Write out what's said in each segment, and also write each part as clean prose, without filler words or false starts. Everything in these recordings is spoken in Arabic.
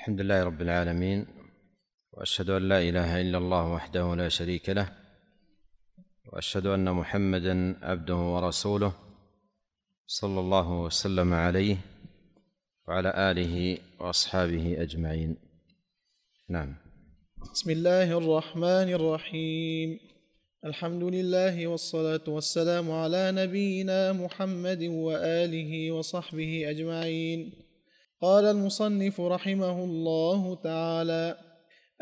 الحمد لله رب العالمين، وأشهد أن لا إله إلا الله وحده لا شريك له، وأشهد أن محمدًا عبده ورسوله صلى الله وسلم عليه وعلى آله وأصحابه أجمعين. نعم. بسم الله الرحمن الرحيم. الحمد لله والصلاة والسلام على نبينا محمد وآله وصحبه أجمعين. قال المصنف رحمه الله تعالى: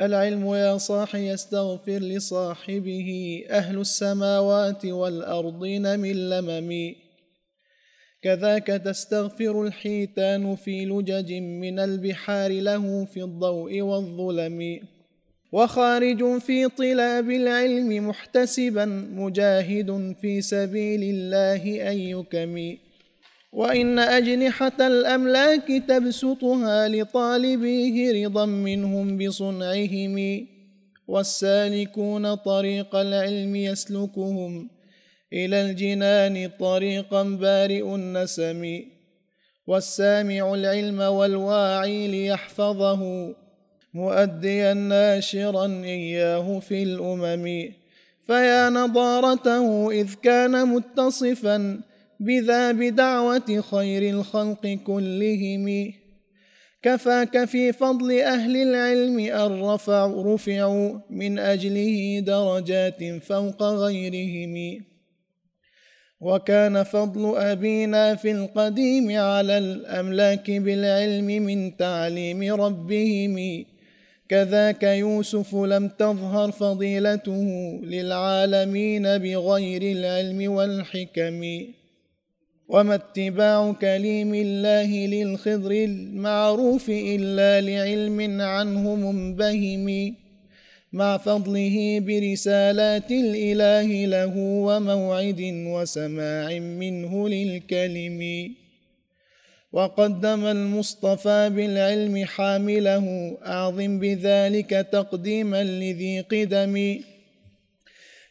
العلم يا صاح يستغفر لصاحبه أهل السماوات والأرضين من لمم، كذاك تستغفر الحيتان في لجج من البحار له في الضوء والظلم، وخارج في طلاب العلم محتسبا مجاهد في سبيل الله أن يكمي، وإن أجنحة الأملاك تبسطها لطالبيه رضا منهم بصنعهم، والسالكون طريق العلم يسلكهم إلى الجنان طريقا بارئ النسم، والسامع العلم والواعي ليحفظه مؤديا ناشرا إياه في الأمم، فيا نضارته إذ كان متصفا بذا بدعوة خير الخلق كلهم، كفاك في فضل أهل العلم أن رفعوا من أجله درجات فوق غيرهم، وكان فضل أبينا في القديم على الأملاك بالعلم من تعليم ربهم، كذاك يوسف لم تظهر فضيلته للعالمين بغير العلم والحكم، وما اتباع كليم الله للخضر المعروف إلا لعلم عنه منبهم، مع فضله برسالات الإله له وموعد وسماع منه للكلم، وقدم المصطفى بالعلم حامله أعظم بذلك تقديما لذي قدم،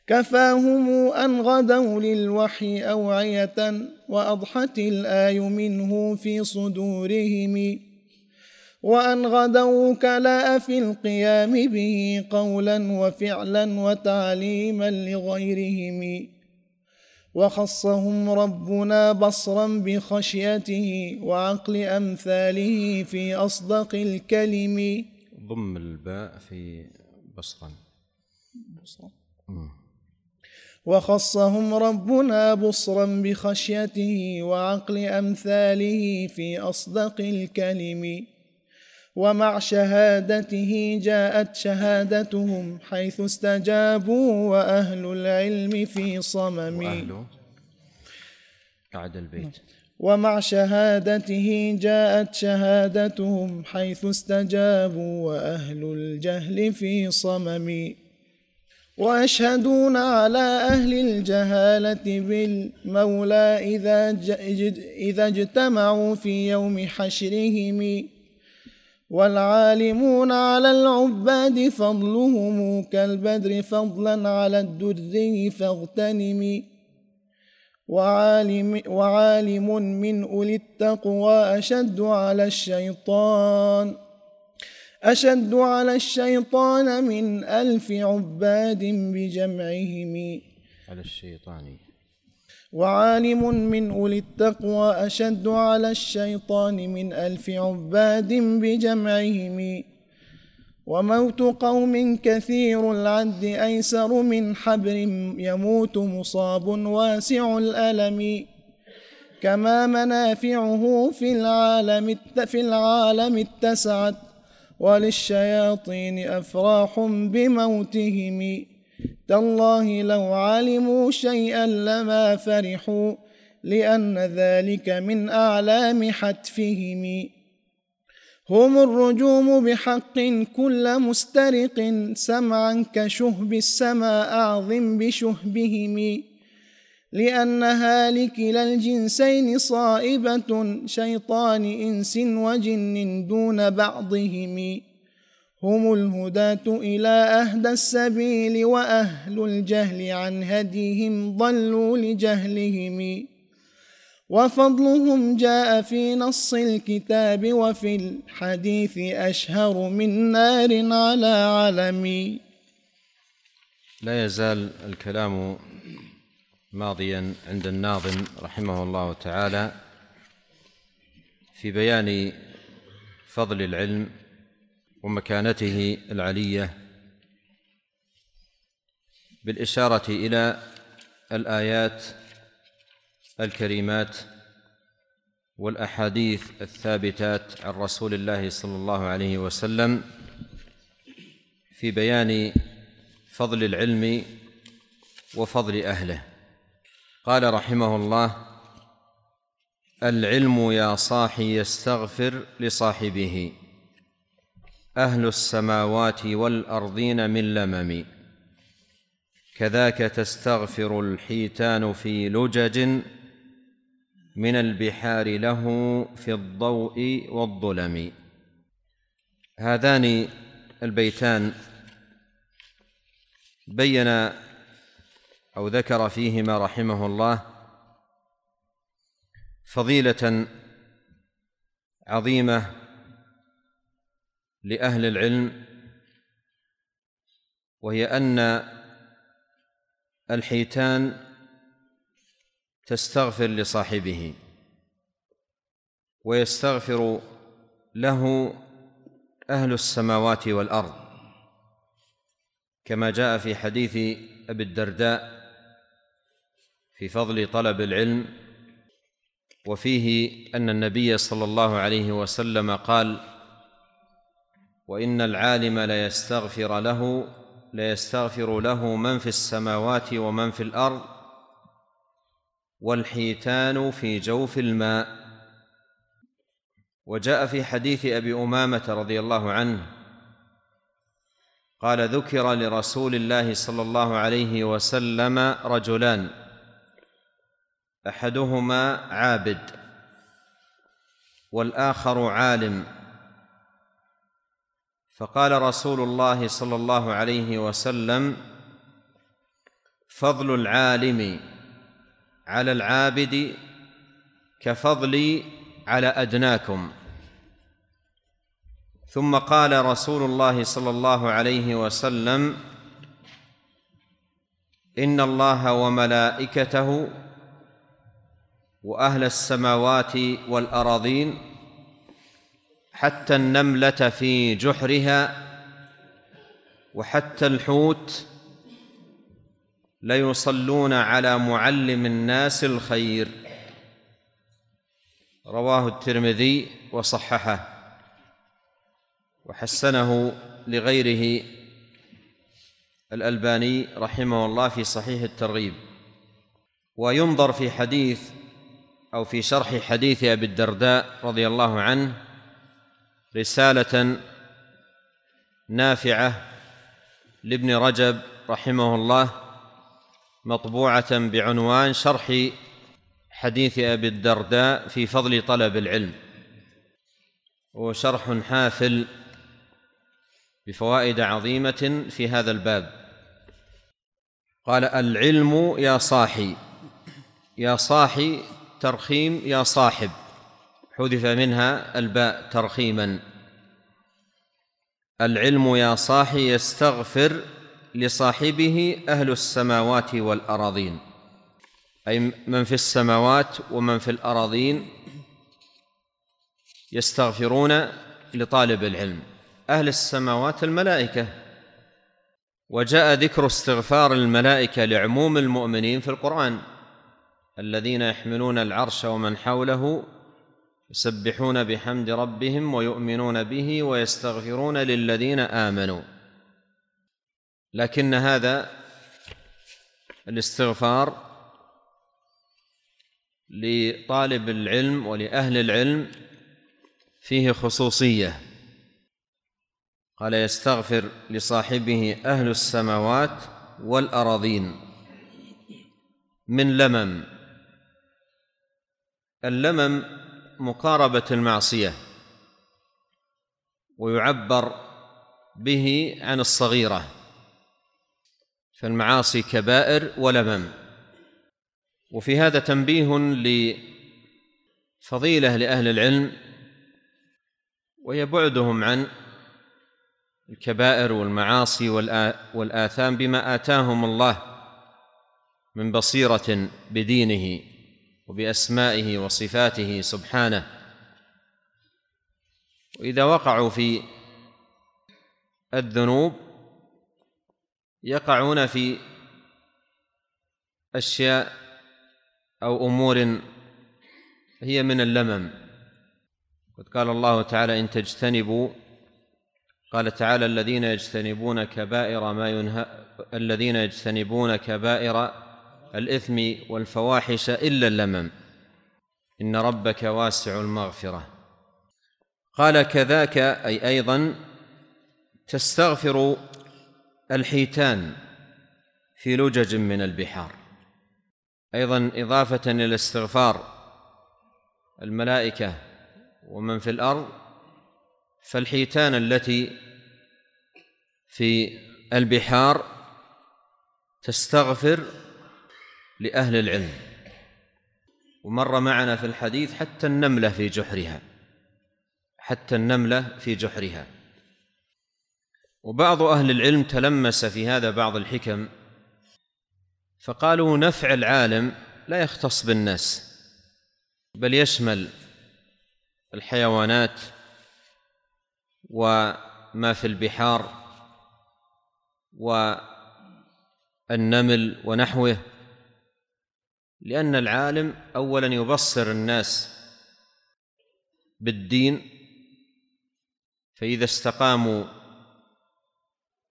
كفاهم أن غدوا للوحي أوعية وأضحت الآي منه في صدورهم، وأن غدوا كلاء في القيام به قولا وفعلا وتعليما لغيرهم، وخصهم ربنا بصرا بخشيته وعقل أمثاله في أصدق الكلم. ضم الباء في بصرا. وخصهم ربنا بصرا بخشيته وعقل أمثاله في أصدق الكلم، ومع شهادته جاءت شهادتهم حيث استجابوا وأهل العلم في صمم. ومع شهادته جاءت شهادتهم حيث استجابوا وأهل الجهل في صمم، وأشهدون على أهل الجهالة بالمولى إذا اجتمعوا في يوم حشرهم، والعالمون على العباد فضلهم كالبدر فضلا على الدر فاغتنم، وعالم من أولي التقوى أشد على الشيطان من ألف عباد بجمعهم، على الشيطان. وعالم من أولي التقوى أشد على الشيطان من ألف عباد بجمعهم، وموت قوم كثير العد أيسر من حبر يموت مصاب واسع الألم، كما منافعه في العالم اتسعت، وللشياطين أفراح بموتهم، تالله لو علموا شيئا لما فرحوا لأن ذلك من أعلام حتفهم، هم الرجوم بحق كل مسترق سمعا كشهب السماء أعظم بشهبهم، لأنها لكلا الجنسين صائبة شيطان إنس وجن دون بعضهم، هم الهداة إلى أهدى السبيل وأهل الجهل عن هديهم ضلوا لجهلهم، وفضلهم جاء في نص الكتاب وفي الحديث أشهر من نار على علم. لا يزال الكلام ماضيا عند الناظم رحمه الله تعالى في بيان فضل العلم ومكانته العلية بالإشارة إلى الآيات الكريمات والأحاديث الثابتات عن رسول الله صلى الله عليه وسلم في بيان فضل العلم وفضل أهله. قال رحمه الله: العلم يا صاحي يستغفر لصاحبه أهل السماوات والأرضين من لمم، كذاك تستغفر الحيتان في لجج من البحار له في الضوء والظلم. هذان البيتان بين أو ذكر فيهما رحمه الله فضيلة عظيمة لأهل العلم، وهي أن الحيتان تستغفر لصاحبه ويستغفر له أهل السماوات والأرض، كما جاء في حديث أبي الدرداء في فضل طلب العلم، وفيه أن النبي صلى الله عليه وسلم قال: وإن العالم ليستغفر له من في السماوات ومن في الأرض والحيتان في جوف الماء. وجاء في حديث أبي أمامة رضي الله عنه قال: ذكر لرسول الله صلى الله عليه وسلم رجلان، أحدهما عابد والآخر عالم، فقال رسول الله صلى الله عليه وسلم: فضل العالم على العابد كفضلي على أدناكم. ثم قال رسول الله صلى الله عليه وسلم: إن الله وملائكته وأهل السماوات والأراضين حتى النملة في جحرها وحتى الحوت ليصلون على معلم الناس الخير. رواه الترمذي وصححه وحسنه لغيره الألباني رحمه الله في صحيح الترغيب. وينظر في حديث أو في شرح حديث أبي الدرداء رضي الله عنه رسالة نافعة لابن رجب رحمه الله مطبوعة بعنوان شرح حديث أبي الدرداء في فضل طلب العلم، وشرح حافل بفوائد عظيمة في هذا الباب. قال: العلم يا صاحي، يا صاحي ترخيم يا صاحب، حذف منها الباء ترخيما. العلم يا صاحي يستغفر لصاحبه أهل السماوات والأراضين، أي من في السماوات ومن في الأراضين يستغفرون لطالب العلم. أهل السماوات الملائكة، وجاء ذكر استغفار الملائكة لعموم المؤمنين في القرآن: الذين يحملون العرش ومن حوله يسبحون بحمد ربهم ويؤمنون به ويستغفرون للذين آمنوا. لكن هذا الاستغفار لطالب العلم ولأهل العلم فيه خصوصية. قال: يستغفر لصاحبه أهل السماوات والأراضين من لمم. اللمم مقاربة المعصية، ويعبر به عن الصغيرة، فالمعاصي كبائر ولمم. وفي هذا تنبيه فضيلة لأهل العلم ويبعدهم عن الكبائر والمعاصي والآثام بما آتاهم الله من بصيرة بدينه وبأسمائه وصفاته سبحانه. وإذا وقعوا في الذنوب يقعون في أشياء أو أمور هي من اللمم، قد قال الله تعالى إن تجتنبوا، قال تعالى الذين يجتنبون كبائر الإثم والفواحش إلا اللمم إن ربك واسع المغفرة. قال كذاك أي أيضا تستغفر الحيتان في لجج من البحار، أيضا إضافة إلى الاستغفار الملائكة ومن في الأرض، فالحيتان التي في البحار تستغفر لأهل العلم. ومر معنا في الحديث حتى النملة في جحرها. وبعض أهل العلم تلمس في هذا بعض الحكم، فقالوا نفع العالم لا يختص بالناس بل يشمل الحيوانات وما في البحار والنمل ونحوه، لأن العالم أولا يبصر الناس بالدين، فإذا استقاموا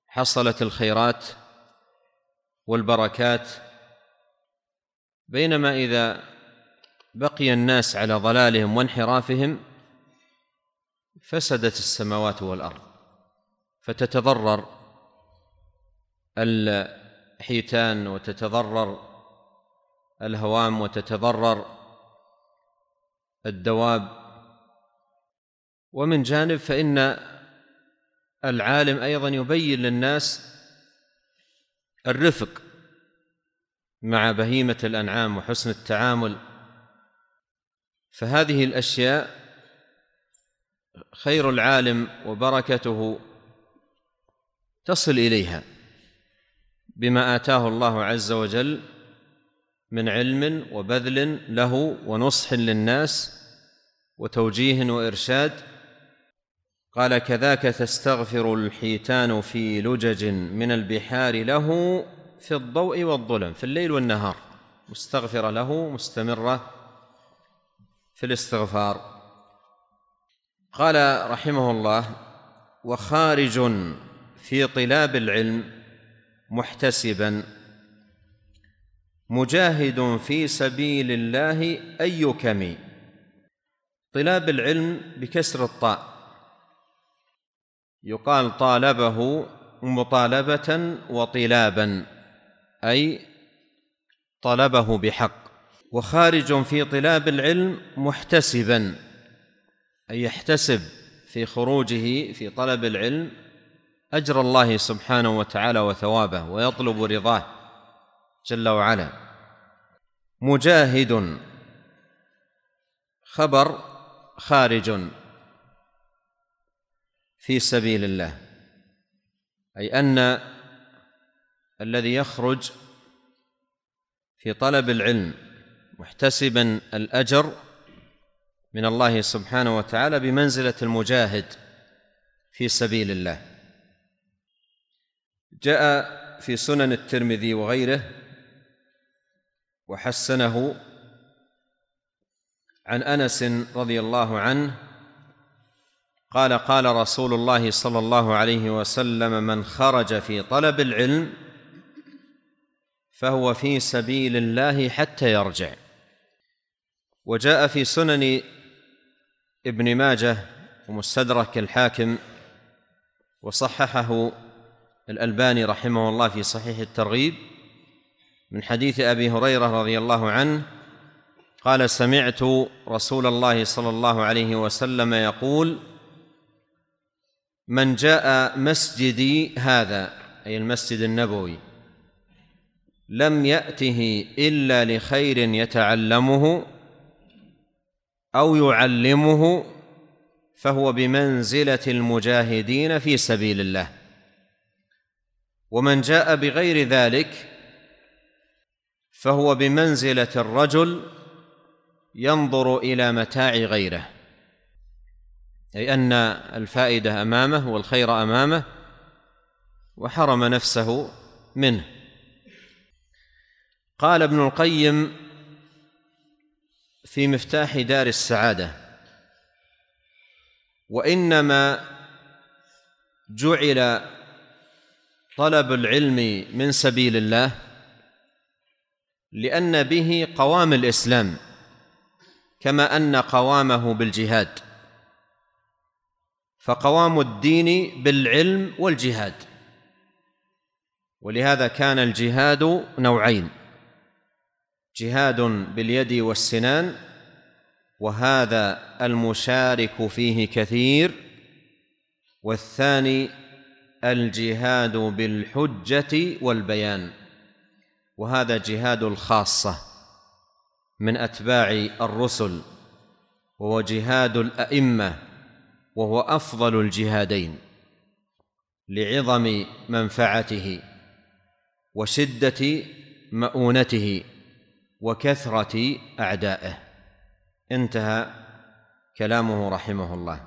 حصلت الخيرات والبركات، بينما إذا بقي الناس على ضلالهم وانحرافهم فسدت السماوات والأرض، فتتضرر الحيتان وتتضرر الهوام وتتضرر الدواب. ومن جانب فإن العالم أيضا يبين للناس الرفق مع بهيمة الأنعام وحسن التعامل، فهذه الأشياء خير العالم وبركته تصل إليها بما آتاه الله عز وجل من علم وبذل له ونصح للناس وتوجيه وإرشاد. قال كذاك تستغفر الحيتان في لجج من البحار له في الضوء والظلم، في الليل والنهار، مستغفرة له مستمرة في الاستغفار. قال رحمه الله وخارج في طلاب العلم محتسبا مجاهد في سبيل الله أي كمي. طلاب العلم بكسر الطاء، يقال طالبه مطالبة وطلابا أي طلبه بحق. وخارج في طلاب العلم محتسبا أي يحتسب في خروجه في طلب العلم أجر الله سبحانه وتعالى وثوابه ويطلب رضاه جل وعلا. مجاهد خبر خارج في سبيل الله، أي أن الذي يخرج في طلب العلم محتسبا الأجر من الله سبحانه وتعالى بمنزلة المجاهد في سبيل الله. جاء في سنن الترمذي وغيره وحسنه عن أنس رضي الله عنه قال قال رسول الله صلى الله عليه وسلم من خرج في طلب العلم فهو في سبيل الله حتى يرجع. وجاء في سنن ابن ماجه ومستدرك الحاكم وصححه الألباني رحمه الله في صحيح الترغيب من حديث أبي هريرة رضي الله عنه قال سمعت رسول الله صلى الله عليه وسلم يقول من جاء مسجدي هذا، أي المسجد النبوي، لم يأته إلا لخير يتعلمه أو يعلمه فهو بمنزلة المجاهدين في سبيل الله، ومن جاء بغير ذلك فهو بمنزلة الرجل ينظر إلى متاع غيره، أي أن الفائدة أمامه والخير أمامه وحرم نفسه منه. قال ابن القيم في مفتاح دار السعادة: وإنما جعل طلب العلم من سبيل الله لأن به قوام الإسلام، كما أن قوامه بالجهاد، فقوام الدين بالعلم والجهاد، ولهذا كان الجهاد نوعين: جهاد باليد والسنان، وهذا المشارك فيه كثير، والثاني الجهاد بالحجة والبيان، وهذا جهاد الخاصة من أتباع الرسل، وهو جهاد الأئمة، وهو أفضل الجهادين لعظم منفعته وشدة مؤونته وكثرة أعدائه. انتهى كلامه رحمه الله.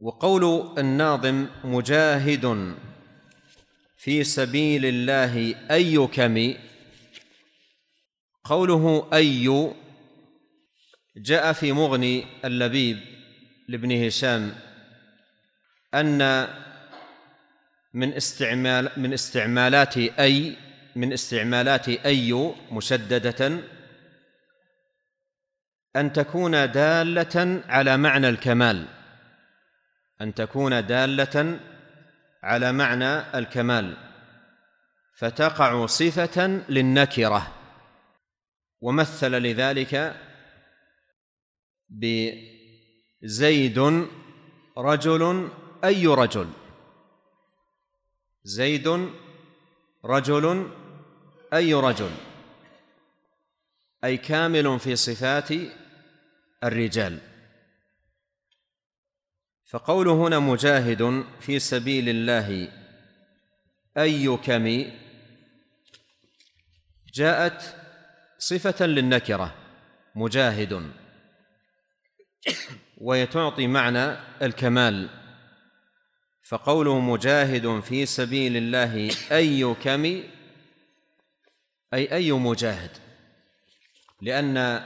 وقول الناظم: مجاهد في سبيل الله أي كم، قوله أي جاء في مغني اللبيب لابن هشام أن من استعمالات أي مشددة أن تكون دالة على معنى الكمال، أن تكون دالة على معنى الكمال، فتقع صفة للنكرة، ومثل لذلك بزيد رجل أي رجل، زيد رجل أي رجل، أي كامل في صفات الرجال. فقوله هنا: مجاهد في سبيل الله أي كم، جاءت صفة للنكرة مجاهد، ويتعطي معنى الكمال، فقوله مجاهد في سبيل الله أي كم، أي مجاهد، لأن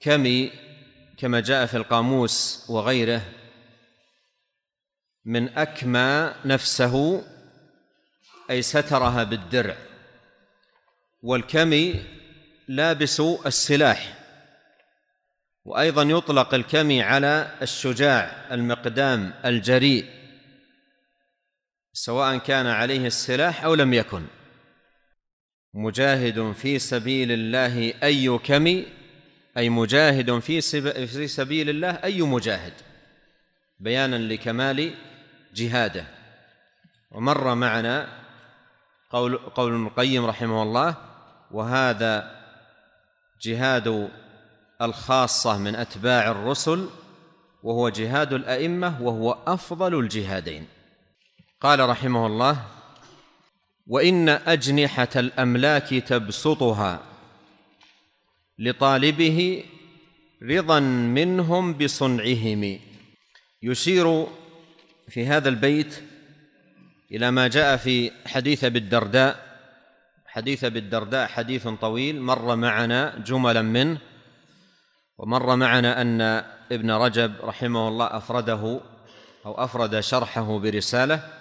كم كما جاء في القاموس وغيره من أكمى نفسه، أي سترها بالدرع، والكمي لابس السلاح، وأيضا يطلق الكمي على الشجاع المقدام الجريء، سواء كان عليه السلاح أو لم يكن. مجاهد في سبيل الله أي كمي، أي مجاهد في سبيل الله أي مجاهد، بيانا لكمال جهاده. ومر معنا قول ابن القيم رحمه الله: وهذا جهاد الخاصة من أتباع الرسل، وهو جهاد الأئمة، وهو أفضل الجهادين. قال رحمه الله: وإن أجنحة الأملاك تبسطها لطالبه رضا منهم بصنعهم. يشير في هذا البيت إلى ما جاء في حديث أبي الدرداء. حديث أبي الدرداء حديث طويل مر معنا جملا منه، ومر معنا أن ابن رجب رحمه الله أفرد شرحه برسالة،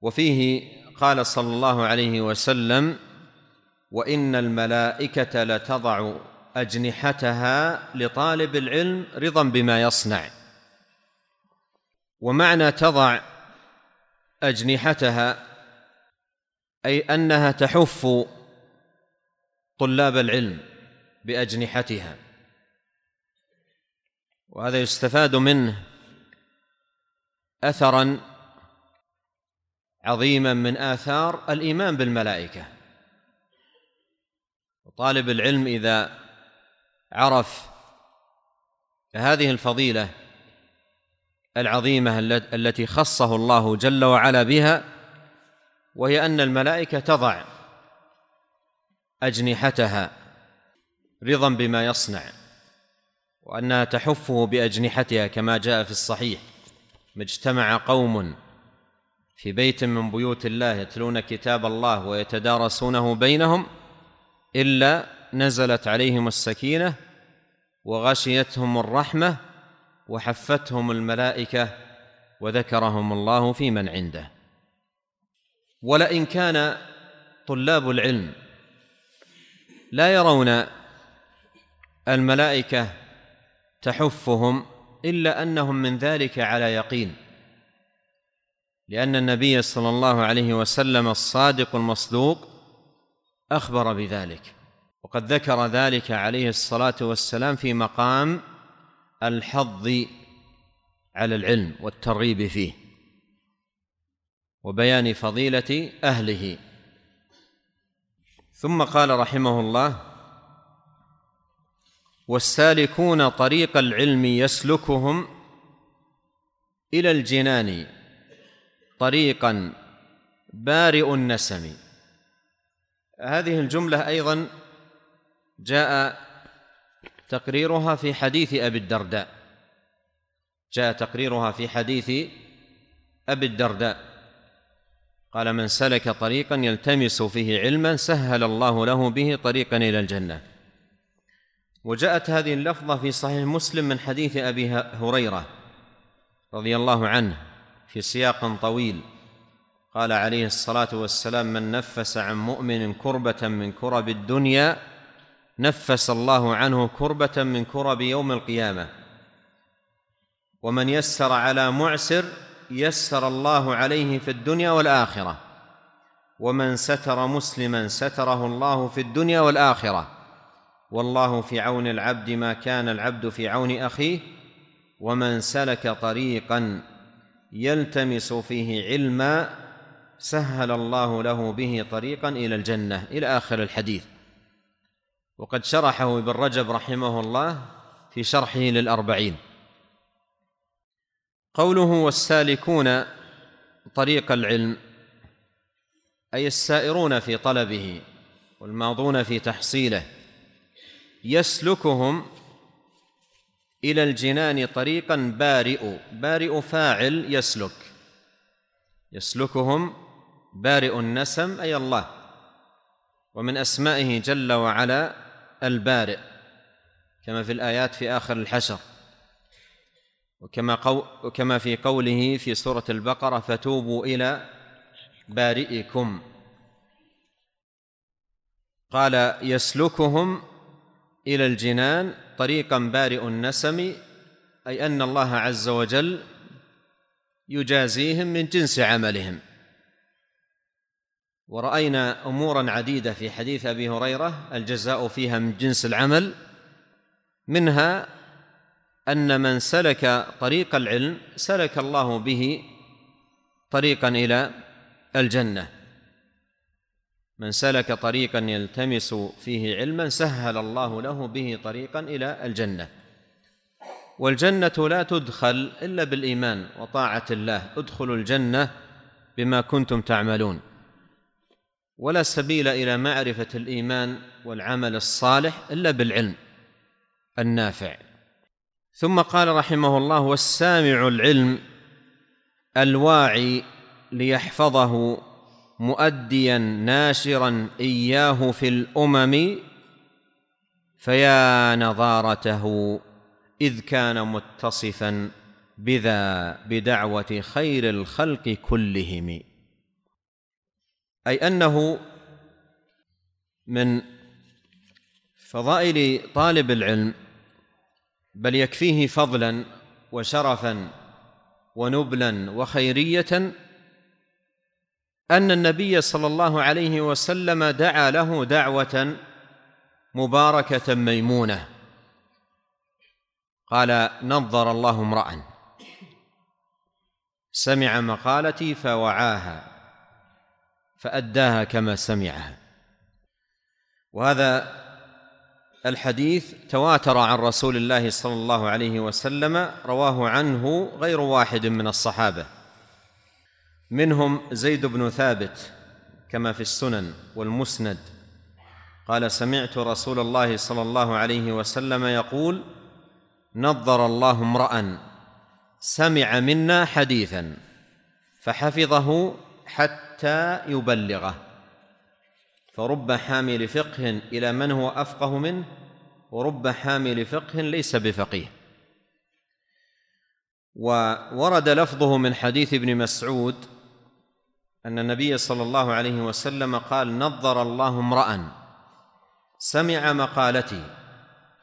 وفيه قال صلى الله عليه وسلم: وإن الملائكة لتضع أجنحتها لطالب العلم رضا بما يصنع. ومعنى تضع أجنحتها أي أنها تحف طلاب العلم بأجنحتها، وهذا يستفاد منه أثرا عظيما من آثار الإيمان بالملائكة، وطالب العلم إذا عرف هذه الفضيلة العظيمة التي خصه الله جل وعلا بها، وهي أن الملائكة تضع أجنحتها رضا بما يصنع، وأنها تحفه بأجنحتها كما جاء في الصحيح: اجتمع قوم في بيت من بيوت الله يتلون كتاب الله ويتدارسونه بينهم إلا نزلت عليهم السكينة وغشيتهم الرحمة وحفتهم الملائكة وذكرهم الله في من عنده. ولئن كان طلاب العلم لا يرون الملائكة تحفهم إلا أنهم من ذلك على يقين، لأن النبي صلى الله عليه وسلم الصادق المصدوق أخبر بذلك، وقد ذكر ذلك عليه الصلاة والسلام في مقام الحظ على العلم والترغيب فيه وبيان فضيلة أهله. ثم قال رحمه الله: والسالكون طريق العلم يسلكهم إلى الجنان طريقا بارئ النسم. هذه الجملة أيضا جاء تقريرها في حديث أبي الدرداء، قال: من سلك طريقا يلتمس فيه علما سهل الله له به طريقا إلى الجنة. وجاءت هذه اللفظة في صحيح مسلم من حديث أبي هريرة رضي الله عنه في سياق طويل، قال عليه الصلاة والسلام: من نفس عن مؤمن كربة من كرب الدنيا نفس الله عنه كربة من كرب يوم القيامة، ومن يسر على معسر يسر الله عليه في الدنيا والآخرة، ومن ستر مسلما ستره الله في الدنيا والآخرة، والله في عون العبد ما كان العبد في عون أخيه، ومن سلك طريقا يلتمس فيه علما سهل الله له به طريقا إلى الجنة، إلى آخر الحديث. وقد شرحه ابن رجب رحمه الله في شرحه للأربعين. قوله: والسالكون طريق العلم، أي السائرون في طلبه والماضون في تحصيله، يسلكهم إلى الجنان طريقا بارئ، بارئ فاعل يسلك، يسلكهم بارئ النسم أي الله، ومن أسمائه جل وعلا البارئ كما في الآيات في آخر الحشر، وكما في قوله في سورة البقرة: فتوبوا إلى بارئكم. قال: يسلكهم إلى الجنان طريقا بارئ النسم، أي أن الله عز وجل يجازيهم من جنس عملهم. ورأينا أمورا عديدة في حديث أبي هريرة الجزاء فيها من جنس العمل، منها أن من سلك طريق العلم سلك الله به طريقا إلى الجنة، من سلك طريقا يلتمس فيه علما سهل الله له به طريقا إلى الجنة. والجنة لا تدخل إلا بالإيمان وطاعة الله: ادخلوا الجنة بما كنتم تعملون. ولا سبيل إلى معرفة الإيمان والعمل الصالح إلا بالعلم النافع. ثم قال رحمه الله: والسامع العلم الواعي ليحفظه مؤديا ناشرا إياه في الأمم، فيا نظارته إذ كان متصفا بذا بدعوة خير الخلق كلهم. أي أنه من فضائل طالب العلم، بل يكفيه فضلا وشرفا ونبلا وخيرية، أن النبي صلى الله عليه وسلم دعا له دعوة مباركة ميمونة، قال: نظر الله امرأ سمع مقالتي فوعاها فأداها كما سمعها. وهذا الحديث تواتر عن رسول الله صلى الله عليه وسلم، رواه عنه غير واحد من الصحابة، منهم زيد بن ثابت كما في السنن والمسند قال: سمعت رسول الله صلى الله عليه وسلم يقول: نظر الله امرأ سمع منا حديثا فحفظه حتى يبلغه، فرب حامل فقه إلى من هو أفقه منه، ورب حامل فقه ليس بفقيه. وورد لفظه من حديث ابن مسعود أن النبي صلى الله عليه وسلم قال: نظر الله امرأ سمع مقالتي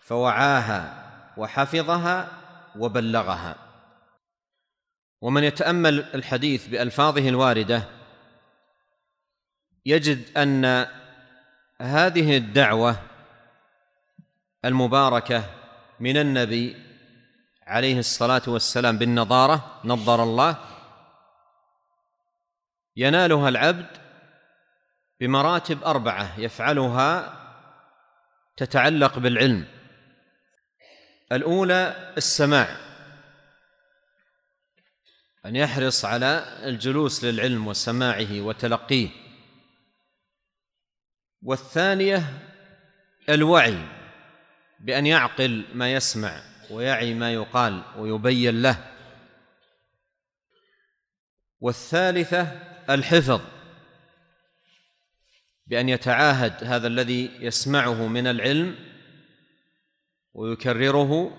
فوعاها وحفظها وبلغها. ومن يتأمل الحديث بألفاظه الواردة يجد أن هذه الدعوة المباركة من النبي عليه الصلاة والسلام بالنظارة، نظر الله، ينالها العبد بمراتب 4 يفعلها تتعلق بالعلم. الأولى السماع، أن يحرص على الجلوس للعلم وسماعه وتلقيه. والثانية الوعي، بأن يعقل ما يسمع ويعي ما يقال ويبين له. والثالثة الحفظ، بأن يتعاهد هذا الذي يسمعه من العلم ويكرره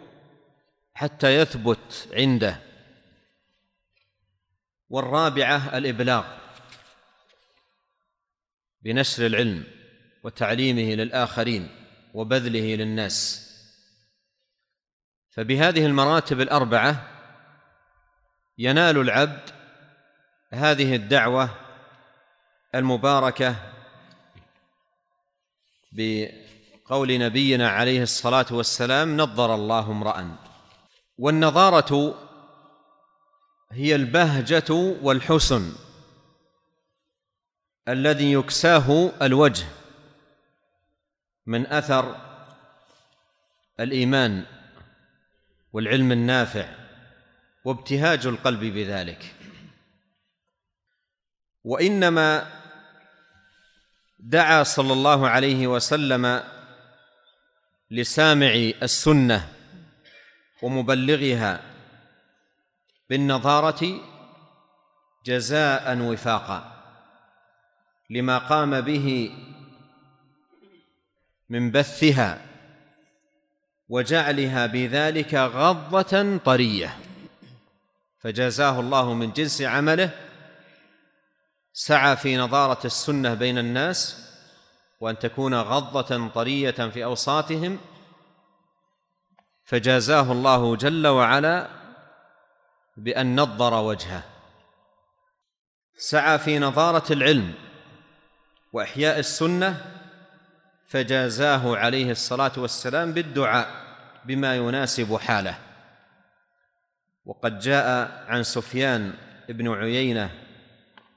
حتى يثبت عنده. والرابعة الإبلاغ، بنشر العلم وتعليمه للآخرين وبذله للناس. فبهذه المراتب 4 ينال العبد هذه الدعوة المباركة بقول نبينا عليه الصلاة والسلام: نظر الله امرأ. والنظارة هي البهجة والحسن الذي يكساه الوجه من أثر الإيمان والعلم النافع وابتهاج القلب بذلك. وإنما دعا صلى الله عليه وسلم لسامع السنة ومبلغها بالنظارة جزاء وفاقا لما قام به من بثها وجعلها بذلك غضة طرية، فجزاه الله من جنس عمله. سعى في نظارة السنة بين الناس وأن تكون غضة طرية في أوساطهم، فجازاه الله جل وعلا بأن نظر وجهه. سعى في نظارة العلم وإحياء السنة، فجازاه عليه الصلاة والسلام بالدعاء بما يناسب حاله. وقد جاء عن سفيان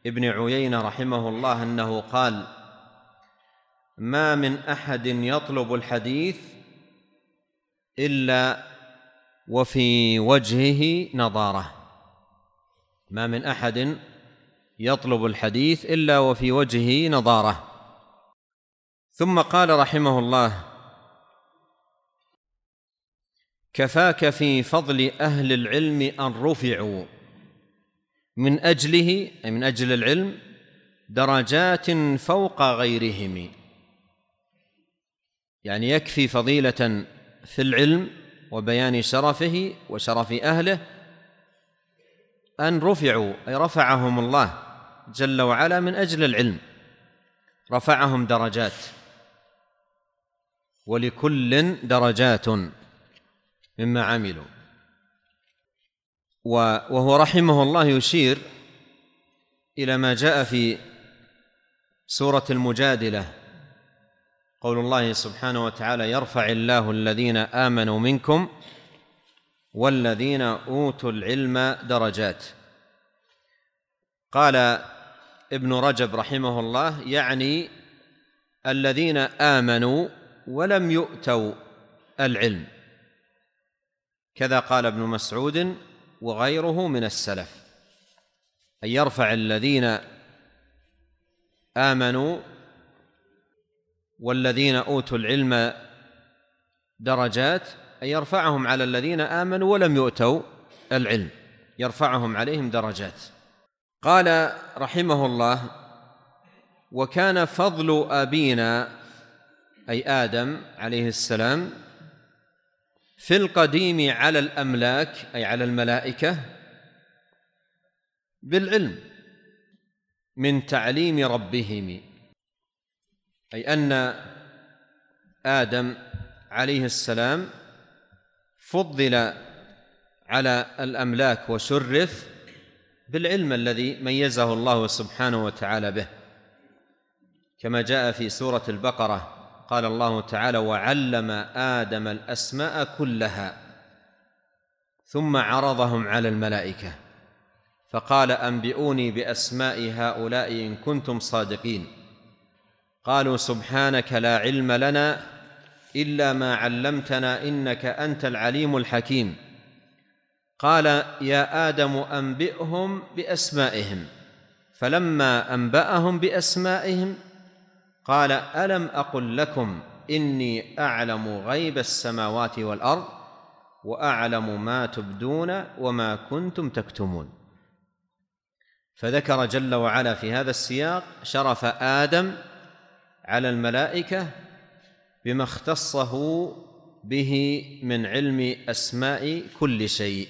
ابن عيينة رحمه الله أنه قال: ما من أحد يطلب الحديث إلا وفي وجهه نظارة، ما من أحد يطلب الحديث إلا وفي وجهه نظارة. ثم قال رحمه الله: كفاك في فضل أهل العلم أن رفعوا من أجله، أي من أجل العلم، درجات فوق غيرهم. يعني يكفي فضيلة في العلم وبيان شرفه وشرف أهله أن رفعوا، أي رفعهم الله جل وعلا من أجل العلم، رفعهم درجات، ولكل درجات مما عملوا. وهو رحمه الله يشير إلى ما جاء في سورة المجادلة، قول الله سبحانه وتعالى: يرفع الله الذين آمنوا منكم والذين أوتوا العلم درجات. قال ابن رجب رحمه الله: يعني الذين آمنوا ولم يؤتوا العلم، كذا قال ابن مسعود وغيره من السلف، أن يرفع الذين آمنوا والذين أوتوا العلم درجات، أن يرفعهم على الذين آمنوا ولم يؤتوا العلم، يرفعهم عليهم درجات. قال رحمه الله: وكان فضل أبينا أي آدم عليه السلام في القديم على الأملاك أي على الملائكة بالعلم من تعليم ربهم، أي أن آدم عليه السلام فضل على الأملاك وشرف بالعلم الذي ميزه الله سبحانه وتعالى به، كما جاء في سورة البقرة قال الله تعالى: وعلم آدم الأسماء كلها ثم عرضهم على الملائكة فقال أنبئوني بأسماء هؤلاء إن كنتم صادقين، قالوا سبحانك لا علم لنا إلا ما علمتنا إنك أنت العليم الحكيم، قال يا آدم أنبئهم بأسمائهم، فلما أنبأهم بأسمائهم قال ألم أقل لكم إني أعلم غيب السماوات والأرض وأعلم ما تبدون وما كنتم تكتمون. فذكر جل وعلا في هذا السياق شرف آدم على الملائكة بما اختصه به من علم أسماء كل شيء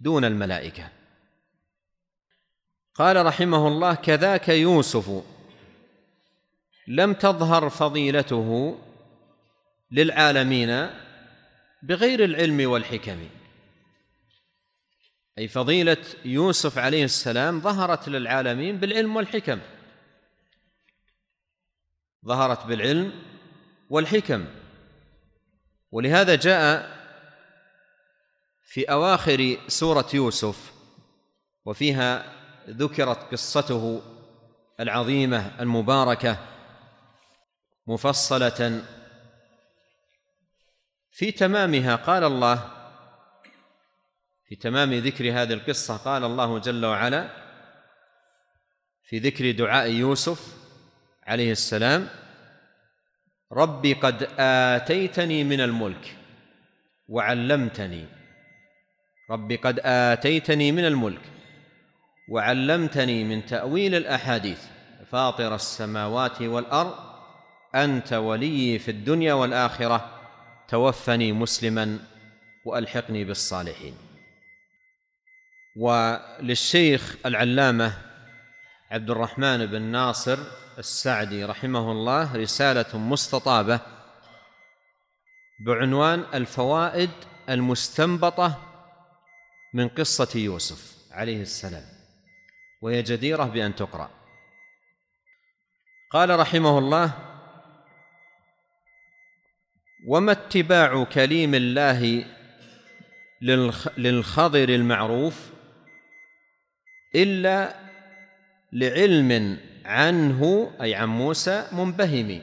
دون الملائكة. قال رحمه الله: كذاك يوسف لم تظهر فضيلته للعالمين بغير العلم والحكم، أي فضيلة يوسف عليه السلام ظهرت للعالمين بالعلم والحكم، ظهرت بالعلم والحكم، ولهذا جاء في أواخر سورة يوسف وفيها ذكرت قصته العظيمة المباركة مفصلة، في تمامها قال الله، في تمام ذكر هذه القصة قال الله جل وعلا في ذكر دعاء يوسف عليه السلام: ربي قد آتيتني من الملك وعلمتني، ربي قد آتيتني من الملك وعلمتني من تأويل الأحاديث فاطر السماوات والأرض أنت ولي في الدنيا والآخرة توفني مسلما وألحقني بالصالحين. وللشيخ العلامة عبد الرحمن بن ناصر السعدي رحمه الله رسالة مستطابة بعنوان: الفوائد المستنبطة من قصة يوسف عليه السلام، وهي جديرة بأن تقرأ. قال رحمه الله: وما اتباع كليم الله للخضر المعروف إلا لعلم عنه أي عن موسى منبهم،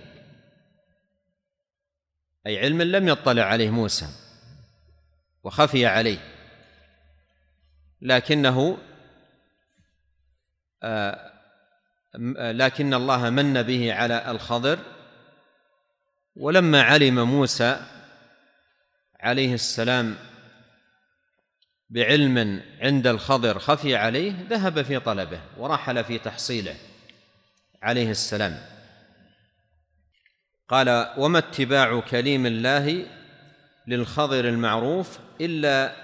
أي علم لم يطلع عليه موسى وخفي عليه، لكن الله من به على الخضر، ولما علم موسى عليه السلام بعلم عند الخضر خفي عليه ذهب في طلبه ورحل في تحصيله عليه السلام. قال: وما اتباع كليم الله للخضر المعروف إلا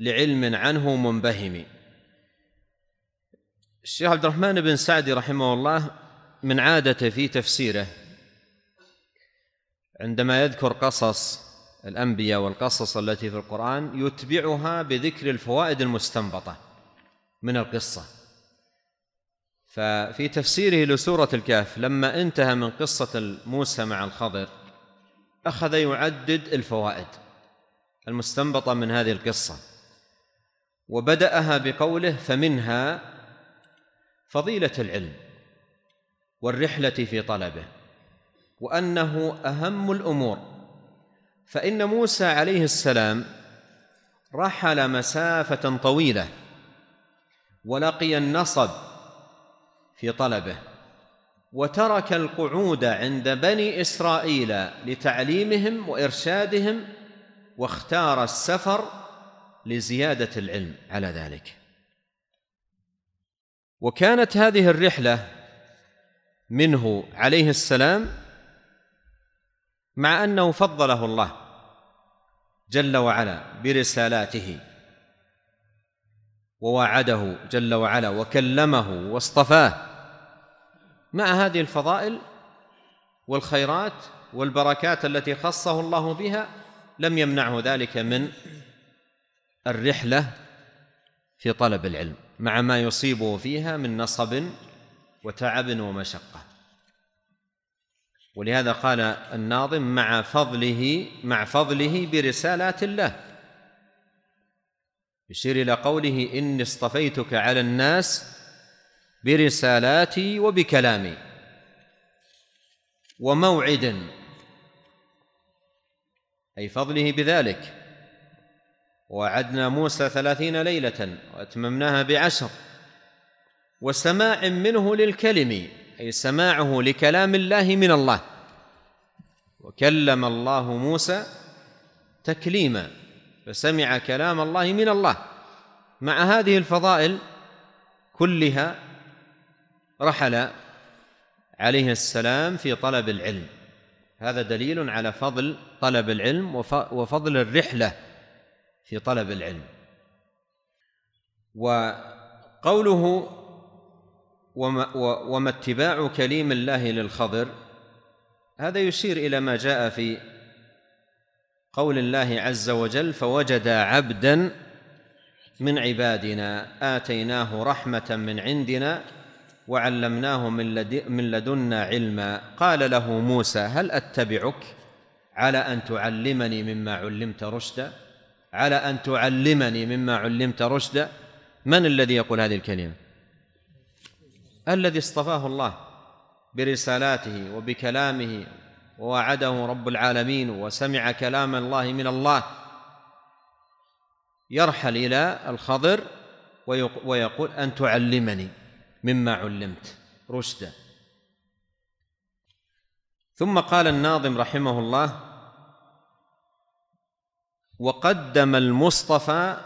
لعلم عنه منبهم. الشيخ عبد الرحمن بن سعدي رحمه الله من عادته في تفسيره عندما يذكر قصص الأنبياء والقصص التي في القرآن يتبعها بذكر الفوائد المستنبطة من القصة. ففي تفسيره لسورة الكهف لما انتهى من قصة موسى مع الخضر أخذ يعدد الفوائد المستنبطة من هذه القصة، وبدأها بقوله: فمنها فضيلة العلم والرحلة في طلبه، وأنه أهم الأمور، فإن موسى عليه السلام رحل مسافة طويلة ولقي النصب في طلبه، وترك القعود عند بني إسرائيل لتعليمهم وإرشادهم، واختار السفر لزيادة العلم على ذلك. وكانت هذه الرحلة منه عليه السلام، مع أنه فضله الله جل وعلا برسالاته، ووعده جل وعلا وكلمه واصطفاه، مع هذه الفضائل والخيرات والبركات التي خصه الله بها لم يمنعه ذلك من الرحلة في طلب العلم، مع ما يصيبه فيها من نصب وتعب ومشقة. ولهذا قال الناظم: مع فضله برسالات الله، يشير إلى قوله: إني اصطفيتك على الناس برسالاتي وبكلامي. وموعد، أي فضله بذلك. وعدنا موسى 30 ليلة وأتممناها 10، وسماع منه للكلم، أي سماعه لكلام الله من الله. وكلم الله موسى تكليما، فسمع كلام الله من الله. مع هذه الفضائل كلها رحل عليه السلام في طلب العلم. هذا دليل على فضل طلب العلم وفضل الرحلة في طلب العلم. وقوله: وما اتباع كليم الله للخضر، هذا يشير إلى ما جاء في قول الله عز وجل: فوجد عبدا من عبادنا آتيناه رحمة من عندنا وعلمناه من لدنا علما، قال له موسى: هل أتبعك على أن تعلمني مما علمت رشدا؟ من الذي يقول هذه الكلمة؟ الذي اصطفاه الله برسالاته وبكلامه، ووعده رب العالمين، وسمع كلام الله من الله. يرحل إلى الخضر ويقول: أن تعلمني مما علمت رشدا. ثم قال الناظم رحمه الله: وقدم المصطفى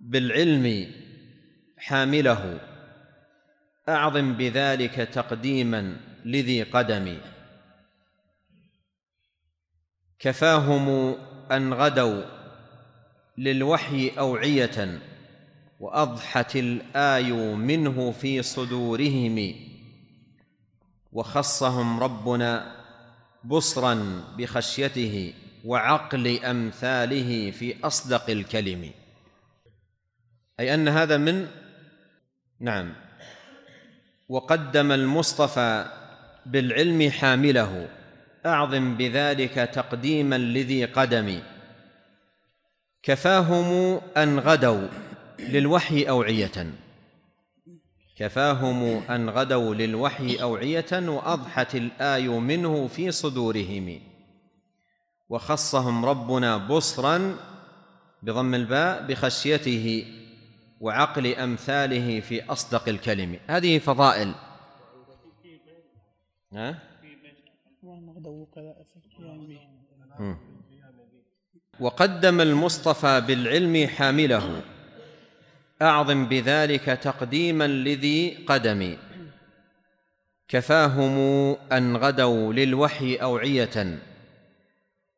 بالعلم حامله، أعظم بذلك تقديما لذي قدم، كفاهم أن غدوا للوحي أوعية، وأضحت الآي منه في صدورهم، وخصهم ربنا بصرا بخشيته وعقل أمثاله في أصدق الكلم. أي أن هذا من وقدم المصطفى بالعلم حامله، أعظم بذلك تقديما لذي قدم، كفاهم أن غدوا للوحي أوعية، وأضحت الآي منه في صدورهم، وخصهم ربنا بصرا بضم الباء بخشيته وعقل أمثاله في أصدق الكلم. هذه فضائل. وقدم المصطفى بالعلم حامله، أعظم بذلك تقديما لذي قدم، كفاهم أن غدوا للوحي أوعية،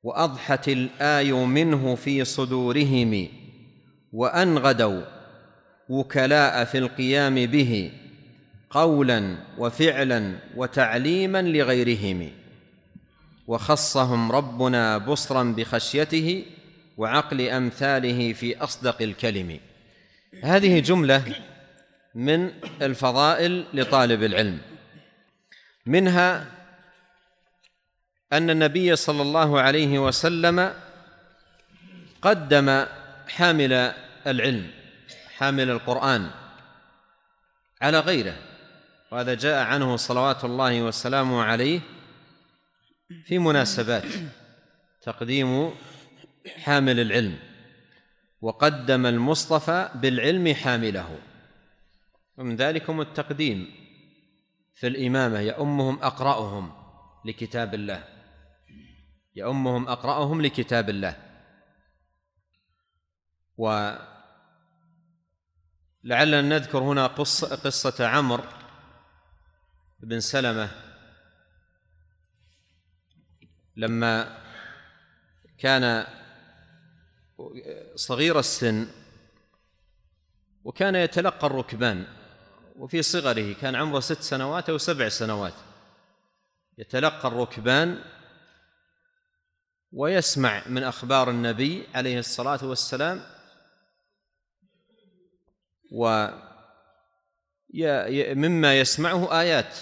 وأضحت الآي منه في صدورهم، وأن غدوا وكلاء في القيام به قولا وفعلا وتعليما لغيرهم، وخصهم ربنا بصرا بخشيته وعقل أمثاله في أصدق الكلم. هذه جملة من الفضائل لطالب العلم. منها أن النبي صلى الله عليه وسلم قدم حامل العلم، حامل القرآن، على غيره، وهذا جاء عنه صلوات الله وسلامه عليه في مناسبات تقديم حامل العلم، وقدم المصطفى بالعلم حامله، ومن ذلكم التقديم في الإمامة يؤمهم أقرأهم لكتاب الله، يؤمهم أقرأهم لكتاب الله. ولعلنا نذكر هنا قصة عمرو بن سلمة لما كان صغير السن وكان يتلقى الركبان، وفي صغره كان عمره 6 سنوات أو 7 سنوات، يتلقى الركبان ويسمع من أخبار النبي عليه الصلاة والسلام، ومما يسمعه آيات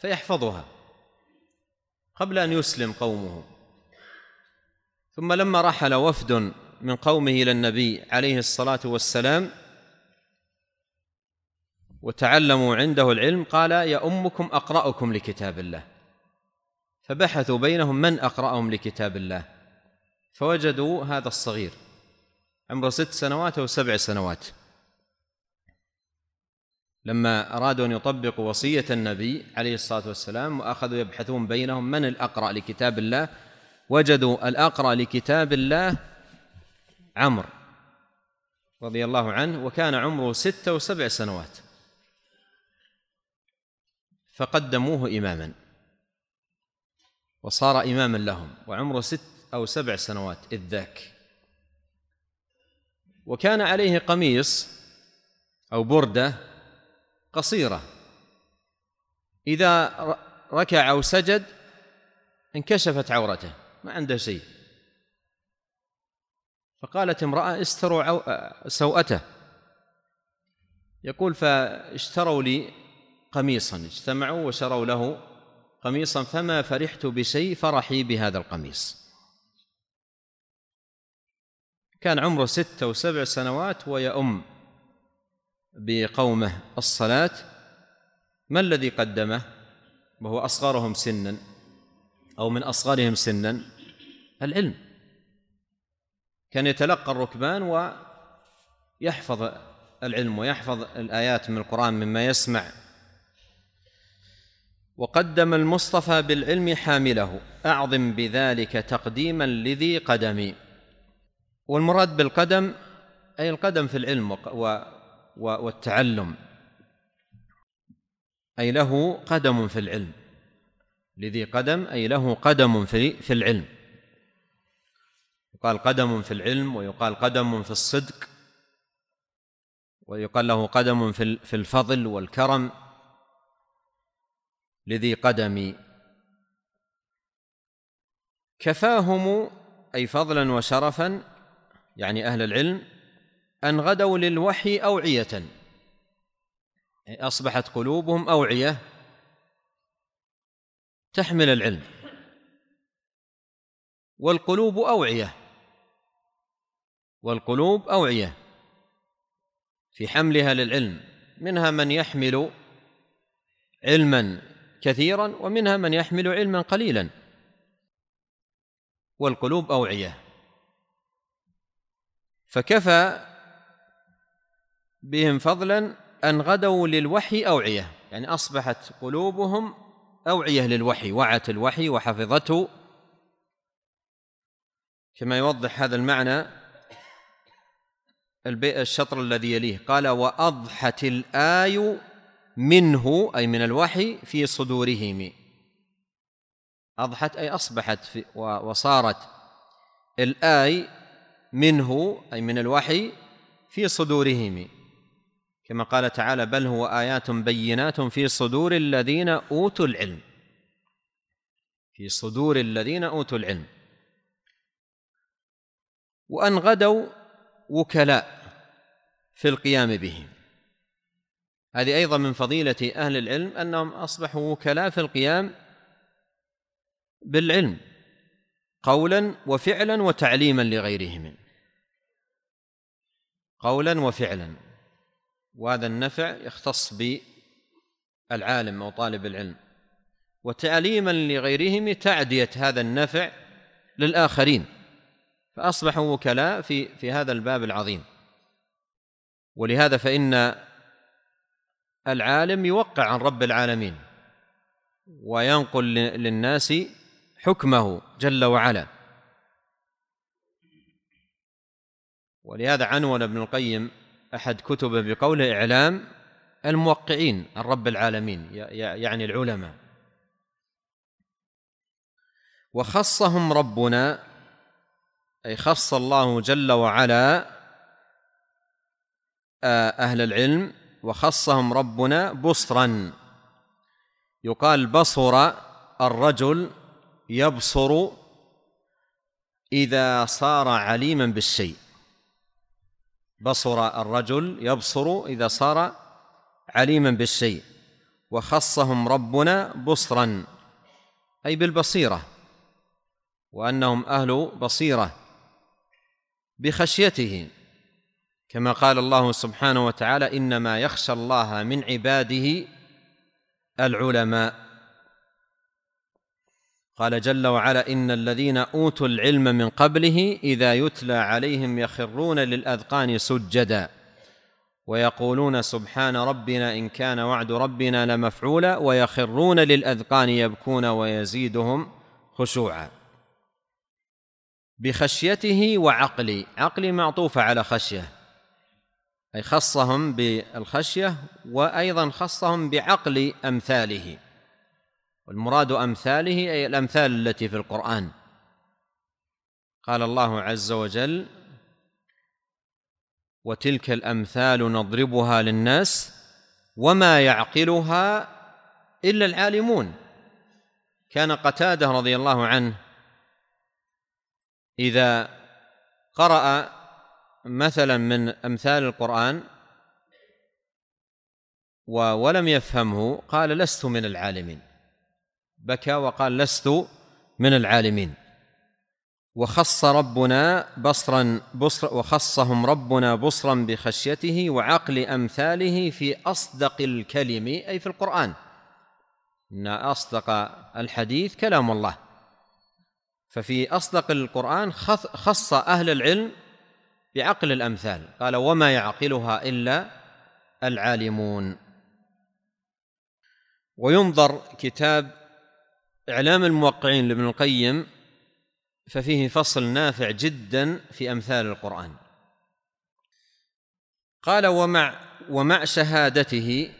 فيحفظها قبل أن يسلم قومه. ثم لما رحل وفد من قومه إلى النبي عليه الصلاة والسلام وتعلموا عنده العلم، قال يؤمكم أقرأكم لكتاب الله، فبحثوا بينهم من أقرأهم لكتاب الله، فوجدوا هذا الصغير عمره 6 سنوات أو 7 سنوات. لما أرادوا أن يطبقوا وصية النبي عليه الصلاة والسلام وأخذوا يبحثون بينهم من الأقرأ لكتاب الله، وجدوا الأقرأ لكتاب الله عمرو رضي الله عنه، وكان عمره 6 و7 سنوات، فقدموه إماما وصار إماما لهم وعمره 6 أو 7 سنوات إذ ذاك. وكان عليه قميص أو بردة قصيرة، إذا ركع أو سجد انكشفت عورته، ما عنده شيء. فقالت امرأة استروا سوءته، يقول فاشتروا لي قميصا، اجتمعوا وشروا له قميصا، فما فرحت بشيء فرحي بهذا القميص. كان عمره 6 و7 سنوات ويؤم بقومه الصلاة. ما الذي قدمه وهو أصغرهم سنا أو من أصغرهم سنا؟ العلم. كان يتلقى الركبان ويحفظ العلم ويحفظ الآيات من القرآن مما يسمع. وقدم المصطفى بالعلم حامله، أعظم بذلك تقديما لذي قدمي. والمراد بالقدم أي القدم في العلم والتعلم، أي له قدم في العلم، لذي قدم أي له قدم في العلم. يقال قدم في العلم، ويقال قدم في الصدق، ويقال له قدم في الفضل والكرم، لذي قدم. كفاهم أي فضلا وشرفا، يعني أهل العلم، أن غدوا للوحي أوعية، أصبحت قلوبهم أوعية تحمل العلم، والقلوب أوعية، والقلوب أوعية في حملها للعلم، منها من يحمل علما كثيرا ومنها من يحمل علما قليلا، والقلوب أوعية. فكفى بهم فضلا أن غدوا للوحي أوعية، يعني أصبحت قلوبهم أوعية للوحي، وعت الوحي وحفظته، كما يوضح هذا المعنى الشطر الذي يليه، قال وأضحت الآي منه أي من الوحي في صدورهم. أضحت أي أصبحت وصارت الآي منه أي من الوحي في صدورهم، كما قال تعالى بل هو آيات بينات في صدور الذين أوتوا العلم، في صدور الذين أوتوا العلم. وأن غدوا وكلاء في القيام به، هذه أيضا من فضيلة أهل العلم أنهم أصبحوا وكلاء في القيام بالعلم قولا وفعلا وتعليما لغيرهم، قولا وفعلا. وهذا النفع يختص بالعالم أو طالب العلم، وتعليما لغيرهم تعدية هذا النفع للآخرين، فأصبحوا وكلاء في هذا الباب العظيم. ولهذا فإن العالم يوقع عن رب العالمين وينقل للناس حكمه جل وعلا. ولهذا عنون ابن القيم أحد كتبه بقوله إعلام الموقعين عن رب العالمين، يعني العلماء. وخصهم ربنا، أي خص الله جل وعلا أهل العلم، وخصهم ربنا بصرا. يقال بصر الرجل يبصر إذا صار عليما بالشيء، بصر الرجل يبصر إذا صار عليما بالشيء. وخصهم ربنا بصرا أي بالبصيرة، وأنهم أهل بصيرة بخشيته، كما قال الله سبحانه وتعالى إنما يخشى الله من عباده العلماء. قال جل وعلا إن الذين أوتوا العلم من قبله إذا يتلى عليهم يخرون للأذقان سجدا ويقولون سبحان ربنا إن كان وعد ربنا لمفعولا ويخرون للأذقان يبكون ويزيدهم خشوعا. بخشيته وعقلي، عقلي معطوفة على خشية، أي خصهم بالخشية، وأيضا خصهم بعقل أمثاله، والمراد أمثاله أي الأمثال التي في القرآن. قال الله عز وجل وتلك الأمثال نضربها للناس وما يعقلها إلا العالمون. كان قتادة رضي الله عنه إذا قرأ مثلا من أمثال القرآن ولم يفهمه قال لست من العالمين، بكى وقال لست من العالمين. وخص ربنا بصرا وخصهم ربنا بصرا بخشيته وعقل أمثاله في أصدق الكلم أي في القرآن، إن أصدق الحديث كلام الله. ففي أصدق القرآن خص أهل العلم بعقل الأمثال، قال وما يعقلها إلا العالمون. وينظر كتاب إعلام الموقعين لابن القيم ففيه فصل نافع جدا في أمثال القرآن. قال ومع شهادته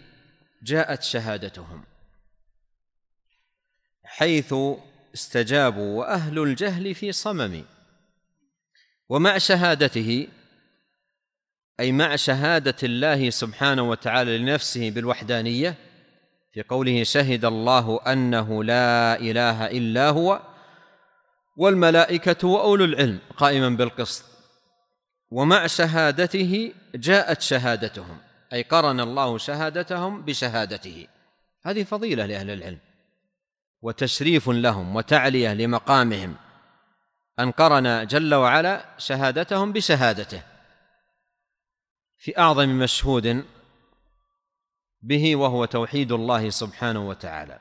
جاءت شهادتهم حيث استجابوا وأهل الجهل في صمم. ومع شهادته أي مع شهادة الله سبحانه وتعالى لنفسه بالوحدانية في قوله شهد الله أنه لا إله إلا هو والملائكة وأولو العلم قائما بالقسط. ومع شهادته جاءت شهادتهم أي قرن الله شهادتهم بشهادته. هذه فضيلة لأهل العلم وتشريف لهم وتعلية لمقامهم، أن قرن جل وعلا شهادتهم بشهادته في أعظم مشهود به وهو توحيد الله سبحانه وتعالى.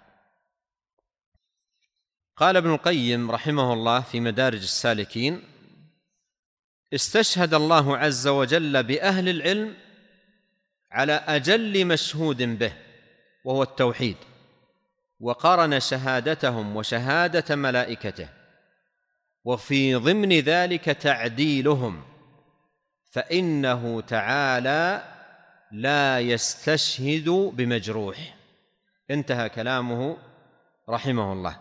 قال ابن القيم رحمه الله في مدارج السالكين استشهد الله عز وجل بأهل العلم على أجل مشهود به وهو التوحيد، وقارن شهادتهم وشهادة ملائكته، وفي ضمن ذلك تعديلهم فإنه تعالى لا يستشهد بمجروح. انتهى كلامه رحمه الله.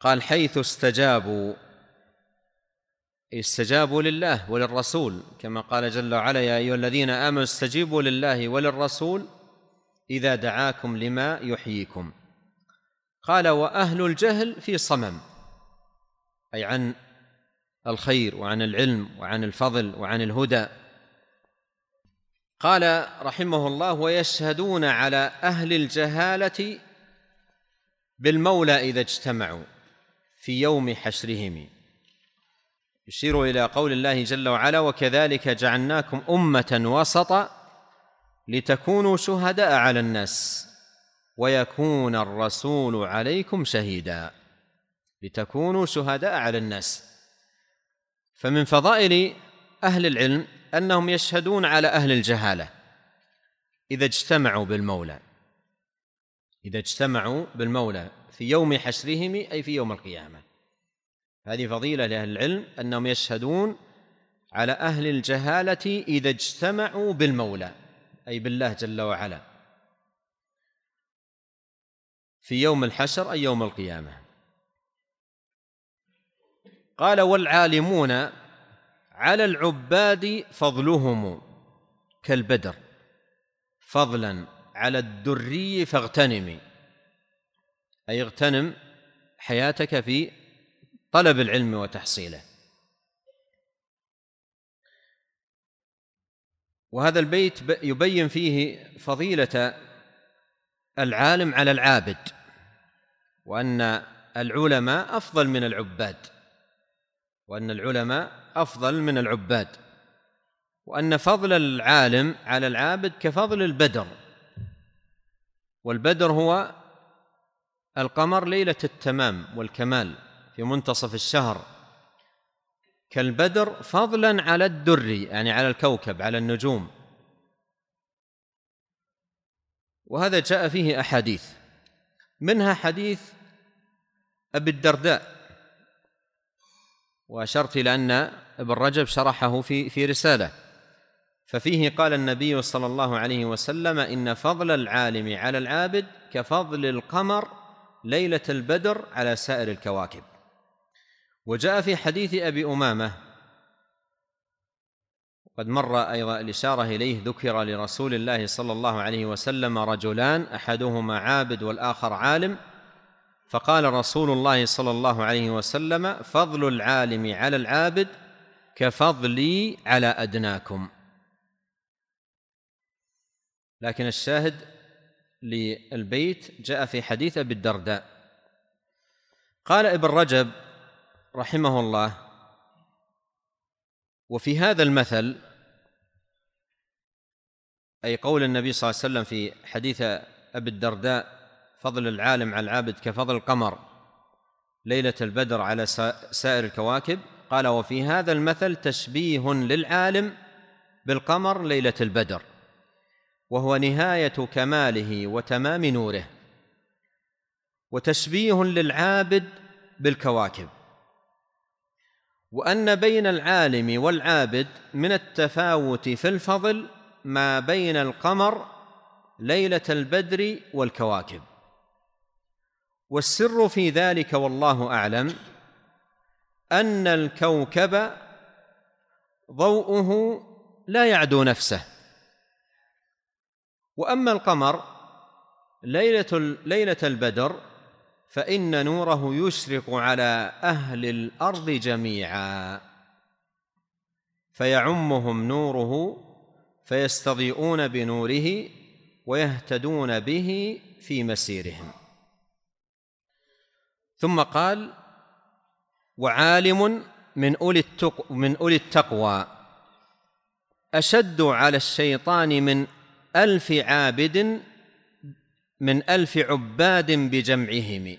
قال حيث استجابوا لله وللرسول، كما قال جل وعلا يا أيها الذين آمنوا استجيبوا لله وللرسول إذا دعاكم لما يحييكم. قال وأهل الجهل في صمم أي عن الخير وعن العلم وعن الفضل وعن الهدى. قال رحمه الله ويشهدون على أهل الجهالة بالمولى إذا اجتمعوا في يوم حشرهم. يشير إلى قول الله جل وعلا وكذلك جعلناكم أمة وسطا لتكونوا شهداء على الناس ويكون الرسول عليكم شهيدا لتكونوا شهداء على الناس. فمن فضائل أهل العلم أنهم يشهدون على أهل الجهالة إذا اجتمعوا بالمولى، إذا اجتمعوا بالمولى في يوم حشرهم أي في يوم القيامة. هذه فضيلة لأهل العلم أنهم يشهدون على أهل الجهالة إذا اجتمعوا بالمولى أي بالله جل وعلا في يوم الحشر أي يوم القيامة. قال والعالمون على العباد فضلهم كالبدر فضلا على الدري فاغتنمي، أي اغتنم حياتك في طلب العلم وتحصيله. وهذا البيت يبين فيه فضيلة العالم على العابد، وأن العلماء أفضل من العباد، وأن العلماء أفضل من العباد، وأن فضل العالم على العابد كفضل البدر، والبدر هو القمر ليلة التمام والكمال في منتصف الشهر. كالبدر فضلا على الدري يعني على الكوكب على النجوم. وهذا جاء فيه أحاديث، منها حديث أبي الدرداء، وأشرت إلى أن ابن رجب شرحه في رسالة، ففيه قال النبي صلى الله عليه وسلم إن فضل العالم على العابد كفضل القمر ليلة البدر على سائر الكواكب. وجاء في حديث أبي أمامة قد مر أيضا الإشارة إليه، ذكر لرسول الله صلى الله عليه وسلم رجلان أحدهما عابد والآخر عالم، فقال رسول الله صلى الله عليه وسلم فضل العالم على العابد كفضلي على أدناكم. لكن الشاهد للبيت جاء في حديث أبي الدرداء. قال ابن رجب رحمه الله وفي هذا المثل، أي قول النبي صلى الله عليه وسلم في حديث أبي الدرداء فضل العالم على العابد كفضل القمر ليلة البدر على سائر الكواكب، قال وفي هذا المثل تشبيه للعالم بالقمر ليلة البدر، وهو نهاية كماله وتمام نوره، وتشبيه للعابد بالكواكب، وأن بين العالم والعابد من التفاوت في الفضل ما بين القمر ليلة البدر والكواكب. والسر في ذلك والله أعلم أن الكوكب ضوءه لا يعدو نفسه، وأما القمر ليلة البدر فإن نوره يشرق على أهل الأرض جميعا فيعمهم نوره فيستضيئون بنوره ويهتدون به في مسيرهم. ثم قال وعالم من أولي التقوى أشد على الشيطان من 1000 عابد من 1000 عباد بجمعهم.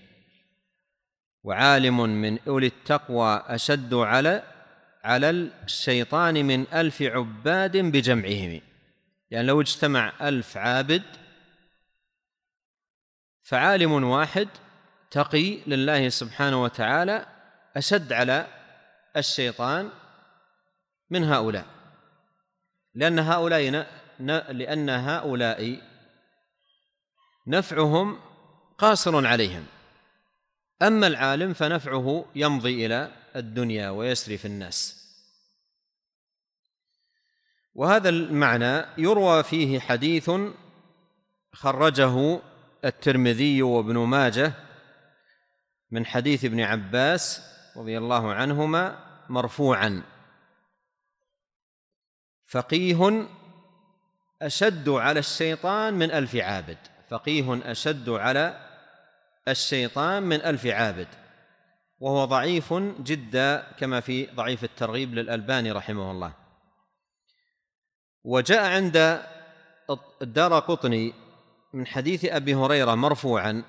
وعالم من أولي التقوى أشد على الشيطان من 1000 عباد بجمعهم، يعني لو اجتمع 1000 عابد فعالم واحد تقي لله سبحانه وتعالى أشد على الشيطان من هؤلاء، لأن هؤلاء نفعهم قاصر عليهم، أما العالم فنفعه يمضي إلى الدنيا ويسري في الناس. وهذا المعنى يروى فيه حديث خرجه الترمذي وابن ماجه من حديث ابن عباس رضي الله عنهما مرفوعا فقيه أشد على الشيطان من 1000 عابد، فقيه أشد على الشيطان من 1000 عابد، وهو ضعيف جدا كما في ضعيف الترغيب للألباني رحمه الله. وجاء عند الدارقطني من حديث أبي هريرة مرفوعا: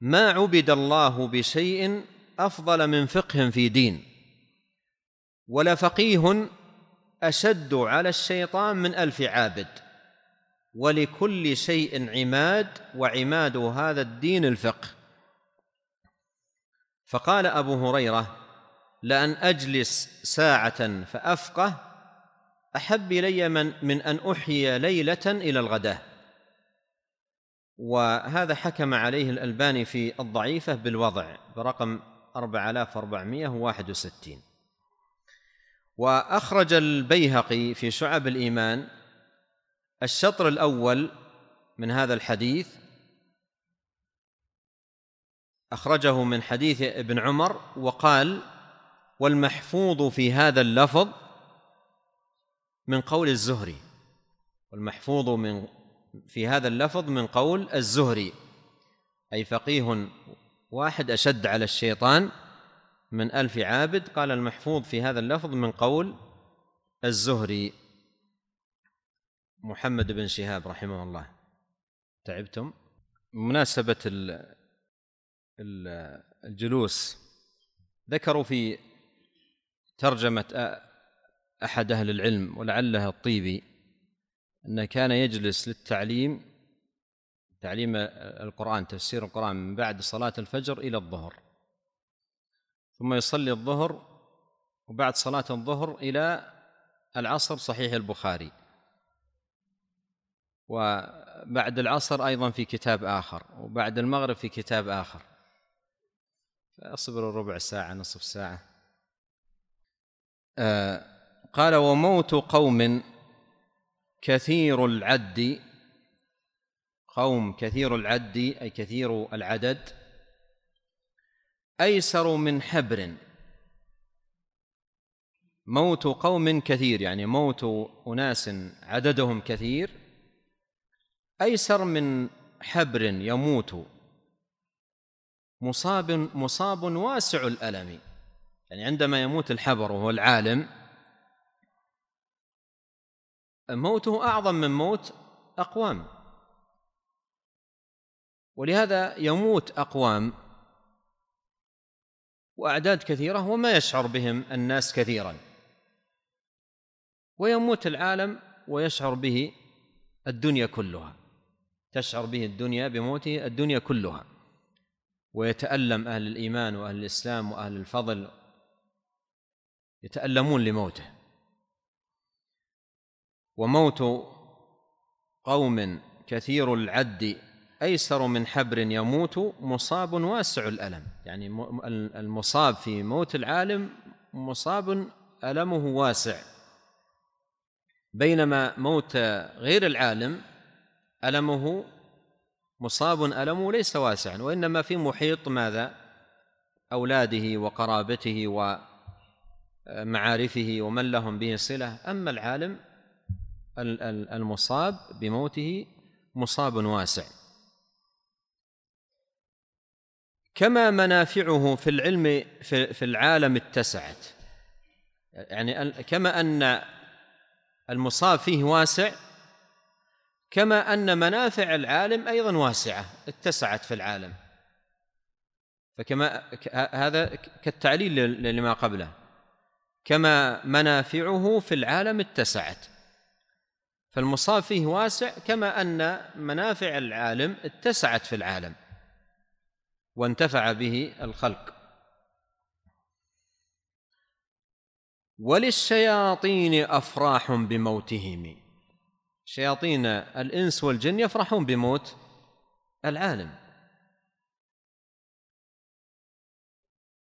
ما عبد الله بشيء أفضل من فقه في دين، ولا فقيه أشد على الشيطان من 1000 عابد، ولكل شيء عماد، وعماد هذا الدين الفقه. فقال أبو هريرة: لأن أجلس ساعة فأفقه أحب إلي من أن أحيي ليلة إلى الغداة. وهذا حكم عليه الألباني في الضعيفة بالوضع برقم 4461. وأخرج البيهقي في شعب الإيمان الشطر الأول من هذا الحديث، أخرجه من حديث ابن عمر، وقال: والمحفوظ في هذا اللفظ من قول الزهري، والمحفوظ في هذا اللفظ من قول الزهري، أي فقيه واحد أشد على الشيطان من 1000 عابد. قال: المحفوظ في هذا اللفظ من قول الزهري محمد بن شهاب رحمه الله. تعبتم. مناسبة الجلوس، ذكروا في ترجمة أحد أهل العلم ولعلها الطيبي أنه كان يجلس للتعليم، تعليم القرآن، تفسير القرآن، من بعد صلاة الفجر إلى الظهر، ثم يصلي الظهر، وبعد صلاة الظهر إلى العصر. صحيح البخاري. وبعد العصر أيضا في كتاب آخر، وبعد المغرب في كتاب آخر. فأصبروا ربع ساعة، نصف ساعة. قال: وموت قوم كثير العد، قوم كثير العد أي كثير العدد، أيسر من حبر. موت قوم كثير يعني موت أناس عددهم كثير أيسر من حبر يموت، مصاب واسع الألم. يعني عندما يموت الحبر وهو العالم موته أعظم من موت أقوام، ولهذا يموت أقوام وأعداد كثيرة وما يشعر بهم الناس كثيرا، ويموت العالم ويشعر به الدنيا كلها، تشعر به الدنيا بموته الدنيا كلها. ويتألم أهل الإيمان وأهل الإسلام وأهل الفضل، يتألمون لموته. وموت قوم كثير العد أيسر من حبر يموت، مصاب واسع الألم. يعني المصاب في موت العالم مصاب ألمه واسع، بينما موت غير العالم ألمه مصاب ألمه ليس واسعا، وإنما في محيط ماذا؟ أولاده وقرابته ومعارفه ومن لهم به صلة. أما العالم المصاب بموته مصاب واسع. كما منافعه في العلم في العالم اتسعت، يعني كما أن المصاب فيه واسع، كما أن منافع العالم أيضا واسعة، اتسعت في العالم. فكما هذا كالتعليل لما قبله، كما منافعه في العالم اتسعت، فالمصاب فيه واسع كما أن منافع العالم اتسعت في العالم وانتفع به الخلق. وللشياطين أفراح بموتهم، شياطين الإنس والجن يفرحون بموت العالم.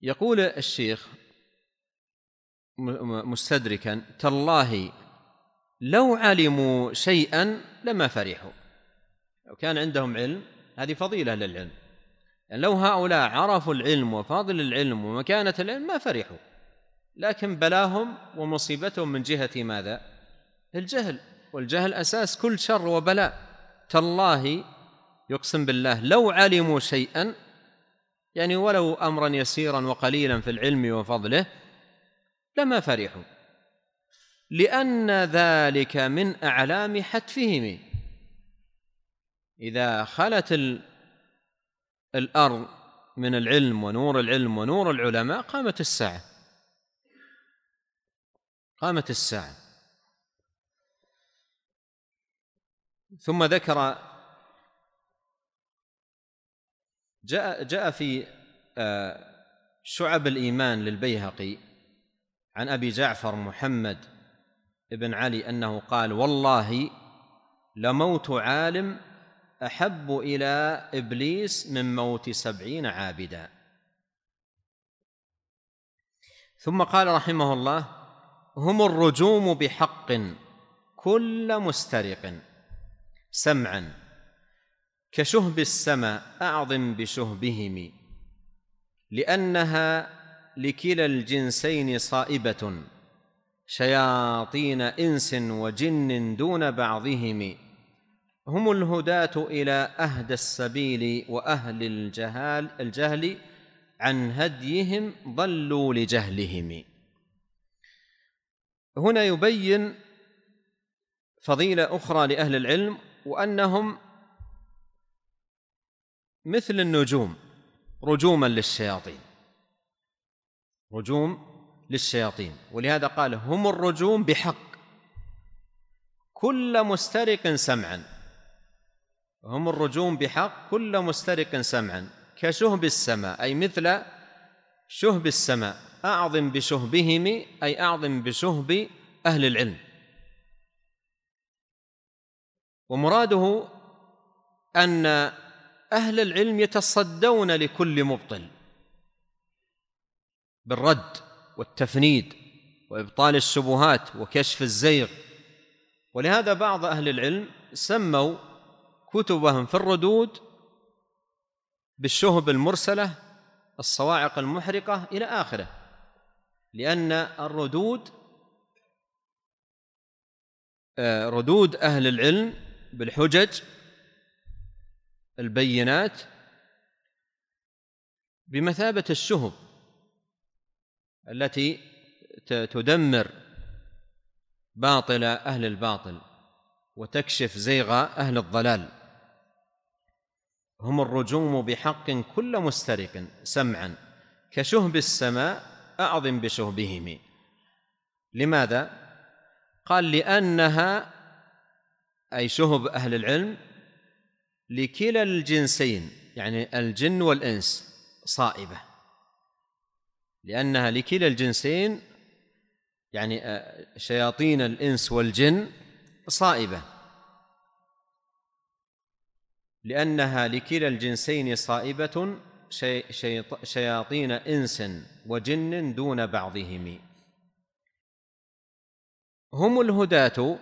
يقول الشيخ مستدركا: تالله لو علموا شيئا لما فرحوا. لو كان عندهم علم، هذه فضيلة للعلم، يعني لو هؤلاء عرفوا العلم وفاضل العلم ومكانة العلم ما فرحوا، لكن بلاهم ومصيبتهم من جهة ماذا؟ الجهل، والجهل أساس كل شر وبلاء. تالله، يقسم بالله، لو علموا شيئا، يعني ولو أمرا يسيرا وقليلا في العلم وفضله، لما فرحوا، لأن ذلك من أعلام حتفهم. إذا خلت الأرض من العلم ونور العلماء قامت الساعة، قامت الساعة. ثم ذكر جاء في شعب الإيمان للبيهقي عن أبي جعفر محمد بن علي أنه قال: والله لموت عالم أحب إلى إبليس من موت 70 عابدا. ثم قال رحمه الله: هم الرجوم بحق كل مسترق سمعا كشهب السماء أعظم بشهبهم، لأنها لكلا الجنسين صائبة شياطين إنس وجن دون بعضهم، هم الهداة إلى أهدى السبيل وأهل الجهل عن هديهم ضلوا لجهلهم. هنا يبين فضيلة أخرى لأهل العلم، وأنهم مثل النجوم رجوما للشياطين، رجوم للشياطين. ولهذا قال: هم الرجوم بحق كل مسترق سمعا، هم الرجوم بحق كل مسترق سمعا كشهب السماء، أي مثل شهب السماء، أعظم بشهبهم أي أعظم بشهب أهل العلم. ومراده أن أهل العلم يتصدون لكل مبطل بالرد والتفنيد وإبطال الشبهات وكشف الزيغ. ولهذا بعض أهل العلم سموا كتبهم في الردود بالشهب المرسلة، الصواعق المحرقة إلى آخره، لأن الردود ردود أهل العلم بالحجج البينات بمثابة الشهب التي تدمر باطل أهل الباطل وتكشف زيغ أهل الضلال. هم الرجوم بحق كل مسترق سمعا كشهب السماء أعظم بشهبهم. لماذا؟ قال: لأنها أي شهب أهل العلم لكلا الجنسين، يعني الجن والإنس، صائبة، لأنها لكلا الجنسين يعني شياطين الإنس والجن صائبة، لأنها لكلا الجنسين صائبة شياطين إنس وجن دون بعضهم، هم الهداة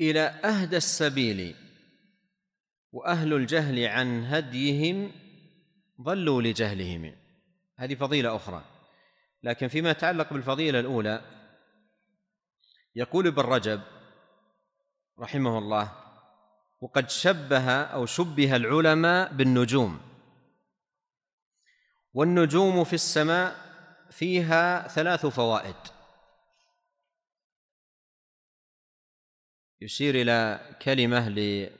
إلى أهدى السبيل وأهل الجهل عن هديهم ضلوا لجهلهم. هذه فضيلة أخرى. لكن فيما يتعلق بالفضيلة الأولى يقول ابن رجب رحمه الله: وقد شبه أو شبه العلماء بالنجوم، والنجوم في السماء فيها 3 فوائد. يشير إلى كلمة لأحد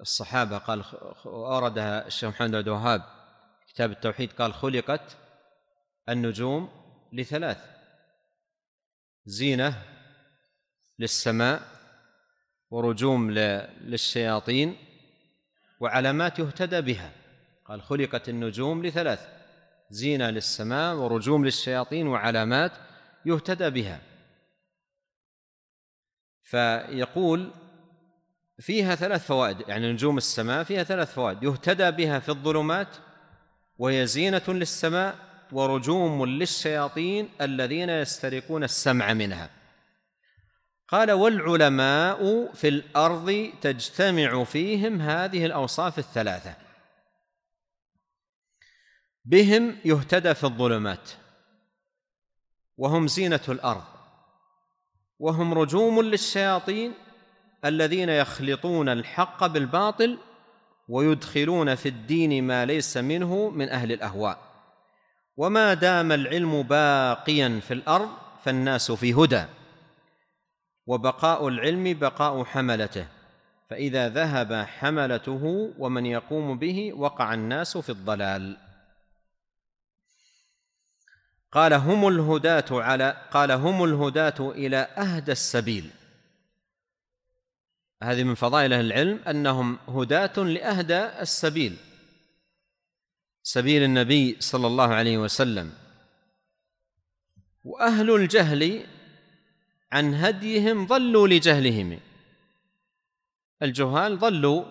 الصحابة قال، أوردها الشيخ محمد بن الوهاب كتاب التوحيد، قال: خلقت النجوم ل3: زينة للسماء، ورجوم للشياطين، وعلامات يهتدى بها. قال: خلقت النجوم ل3: زينة للسماء، ورجوم للشياطين، وعلامات يهتدى بها. فيقول فيها 3 فوائد، يعني نجوم السماء فيها 3 فوائد: يهتدى بها في الظلمات، وهي زينة للسماء، ورجوم للشياطين الذين يسترقون السمع منها. قال: والعلماء في الأرض تجتمع فيهم هذه الأوصاف ال3، بهم يهتدى في الظلمات، وهم زينة الأرض، وهم رجوم للشياطين الذين يخلطون الحق بالباطل ويدخلون في الدين ما ليس منه من أهل الأهواء. وما دام العلم باقيا في الأرض فالناس في هدى، وبقاء العلم بقاء حملته، فإذا ذهب حملته ومن يقوم به وقع الناس في الضلال. قال هم الهداة إلى أهدى السبيل. هذه من فضائل أهل العلم أنهم هداة لأهدى السبيل، سبيل النبي صلى الله عليه وسلم. وأهل الجهل عن هديهم ضلوا لجهلهم، الجهال ضلوا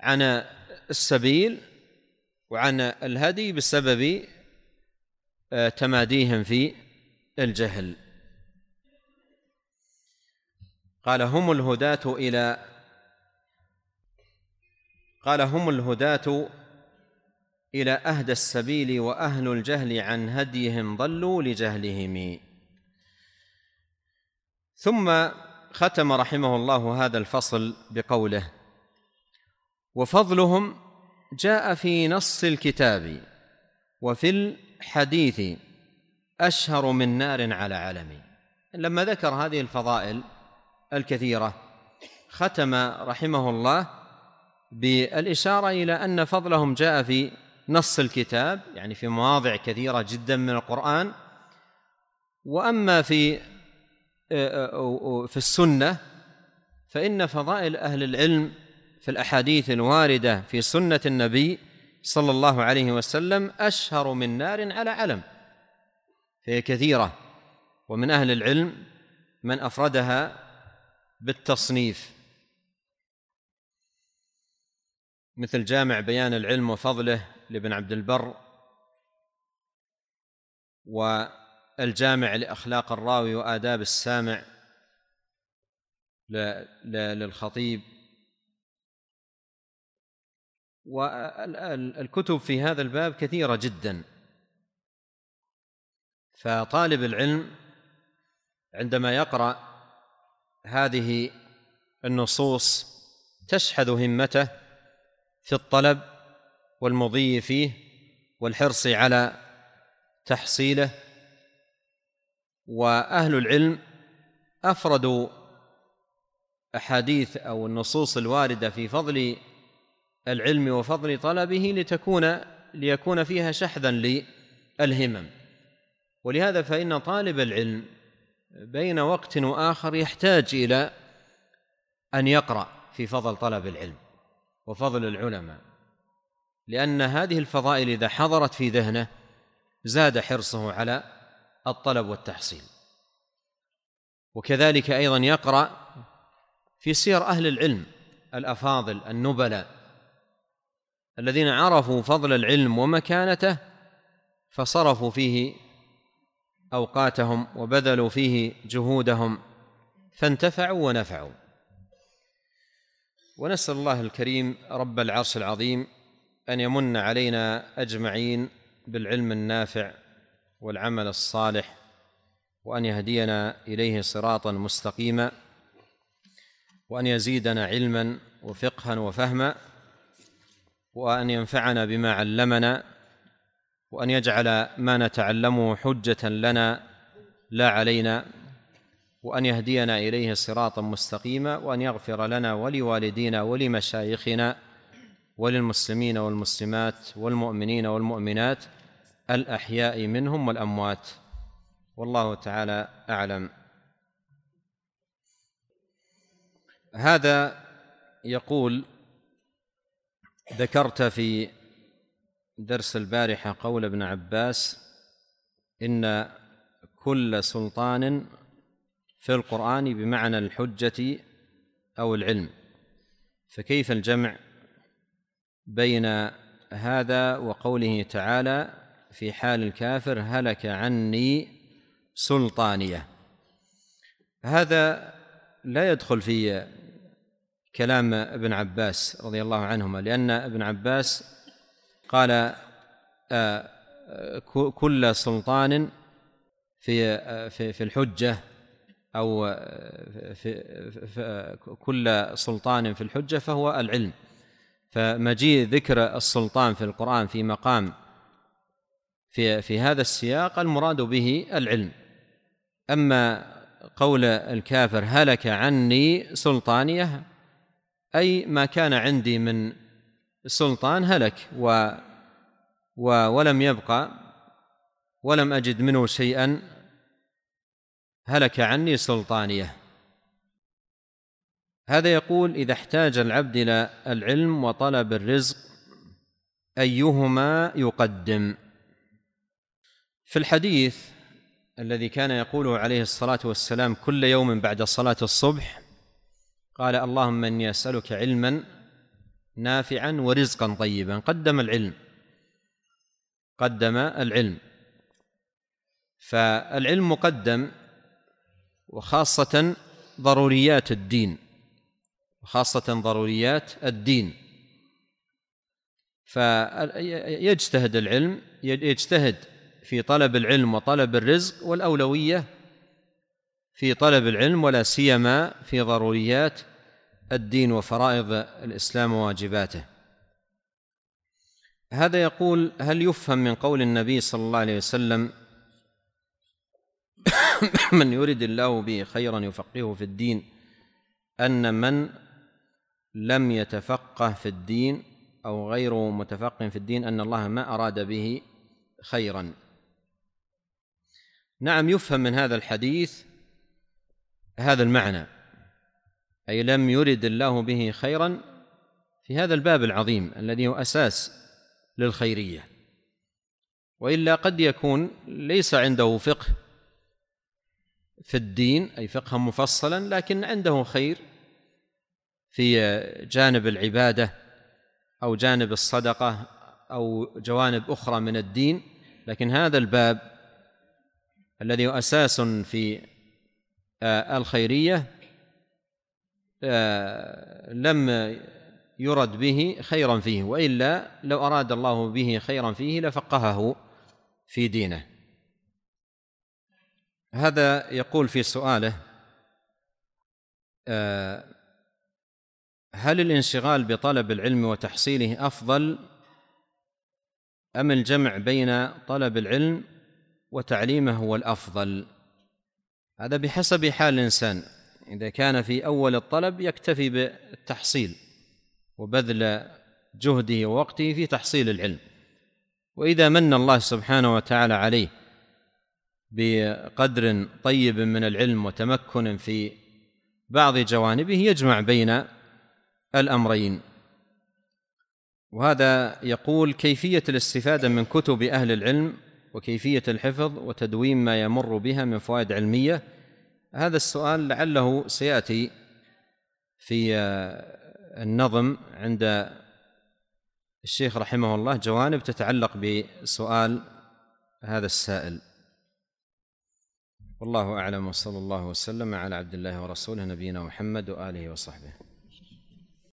عن السبيل وعن الهدي بسبب تماديهم في الجهل. قال هم الهداة إلى أهدى السبيل وأهل الجهل عن هديهم ضلوا لجهلهم. ثم ختم رحمه الله هذا الفصل بقوله: وفضلهم جاء في نص الكتاب وفي الحديث أشهر من نار على علم. لما ذكر هذه الفضائل الكثيرة ختم رحمه الله بالإشارة إلى أن فضلهم جاء في نص الكتاب، يعني في مواضع كثيرة جدا من القرآن، وأما في السنة فإن فضائل أهل العلم في الأحاديث الواردة في سنة النبي صلى الله عليه وسلم أشهر من نار على علم، فهي كثيرة. ومن أهل العلم من أفردها بالتصنيف، مثل جامع بيان العلم وفضله لابن عبد البر، والجامع لأخلاق الراوي وآداب السامع للخطيب، والكتب في هذا الباب كثيرة جدا. فطالب العلم عندما يقرأ هذه النصوص تشحذ همته في الطلب والمضي فيه والحرص على تحصيله. وأهل العلم أفردوا أحاديث أو النصوص الواردة في فضل العلم وفضل طلبه ليكون فيها شحذا للهمم. ولهذا فإن طالب العلم بين وقت وآخر يحتاج إلى أن يقرأ في فضل طلب العلم وفضل العلماء، لأن هذه الفضائل إذا حضرت في ذهنه زاد حرصه على الطلب والتحصيل. وكذلك أيضا يقرأ في سير أهل العلم الأفاضل النبلاء الذين عرفوا فضل العلم ومكانته فصرفوا فيه أوقاتهم وبذلوا فيه جهودهم فانتفعوا ونفعوا. ونسأل الله الكريم رب العرش العظيم أن يمن علينا أجمعين بالعلم النافع والعمل الصالح، وأن يهدينا إليه صراطا مستقيما، وأن يزيدنا علما وفقها وفهما، وأن ينفعنا بما علمنا، وأن يجعل ما نتعلمه حجة لنا لا علينا، وأن يهدينا إليه صراطا مستقيما، وأن يغفر لنا ولوالدينا ولمشايخنا وللمسلمين والمسلمات والمؤمنين والمؤمنات الأحياء منهم والأموات، والله تعالى أعلم. هذا يقول: ذكرت في درس البارحة قول ابن عباس إن كل سلطان في القرآن بمعنى الحجة أو العلم، فكيف الجمع بين هذا وقوله تعالى في حال الكافر هلك عني سلطانية؟ هذا لا يدخل في كلام ابن عباس رضي الله عنهما، لأن ابن عباس قال كل سلطان في الحجة أو كل سلطان في الحجة فهو العلم. فمجيء ذكر السلطان في القرآن في مقام في هذا السياق المراد به العلم. أما قول الكافر هلك عني سلطانيه، أي ما كان عندي من سلطان هلك ولم يبقى ولم أجد منه شيئا، هلك عني سلطانيه. هذا يقول إذا احتاج العبد إلى العلم وطلب الرزق أيهما يقدم؟ في الحديث الذي كان يقوله عليه الصلاة والسلام كل يوم بعد صلاة الصبح قال اللهم إني أسألك علما نافعا ورزقا طيبا، قدم العلم فالعلم مقدم، وخاصة ضروريات الدين، فيجتهد العلم، يجتهد في طلب العلم وطلب الرزق، والأولوية في طلب العلم ولا سيما في ضروريات الدين وفرائض الإسلام وواجباته. هذا يقول هل يفهم من قول النبي صلى الله عليه وسلم من يرد الله به خيرا يفقهه في الدين أن من لم يتفقه في الدين أو غيره متفقه في الدين أن الله ما أراد به خيرا؟ نعم، يفهم من هذا الحديث هذا المعنى، أي لم يرد الله به خيرا في هذا الباب العظيم الذي هو أساس للخيرية، وإلا قد يكون ليس عنده فقه في الدين أي فقها مفصلا، لكن عنده خير في جانب العبادة أو جانب الصدقة أو جوانب أخرى من الدين، لكن هذا الباب الذي هو أساس في الخيرية لم يرد به خيرا فيه، وإلا لو أراد الله به خيرا فيه لفقهه في دينه. هذا يقول في سؤاله هل الانشغال بطلب العلم وتحصيله أفضل أم الجمع بين طلب العلم وتعليمه هو الأفضل؟ هذا بحسب حال الإنسان، إذا كان في أول الطلب يكتفي بالتحصيل وبذل جهده ووقته في تحصيل العلم، وإذا من الله سبحانه وتعالى عليه بقدر طيب من العلم وتمكن في بعض جوانبه يجمع بين الأمرين. وهذا يقول كيفية الاستفادة من كتب أهل العلم وكيفية الحفظ وتدوين ما يمر بها من فوائد علمية. هذا السؤال لعله سيأتي في النظم عند الشيخ رحمه الله جوانب تتعلق بسؤال هذا السائل. والله أعلم، وصلى الله وسلم على عبد الله ورسوله نبينا محمد وآله وصحبه.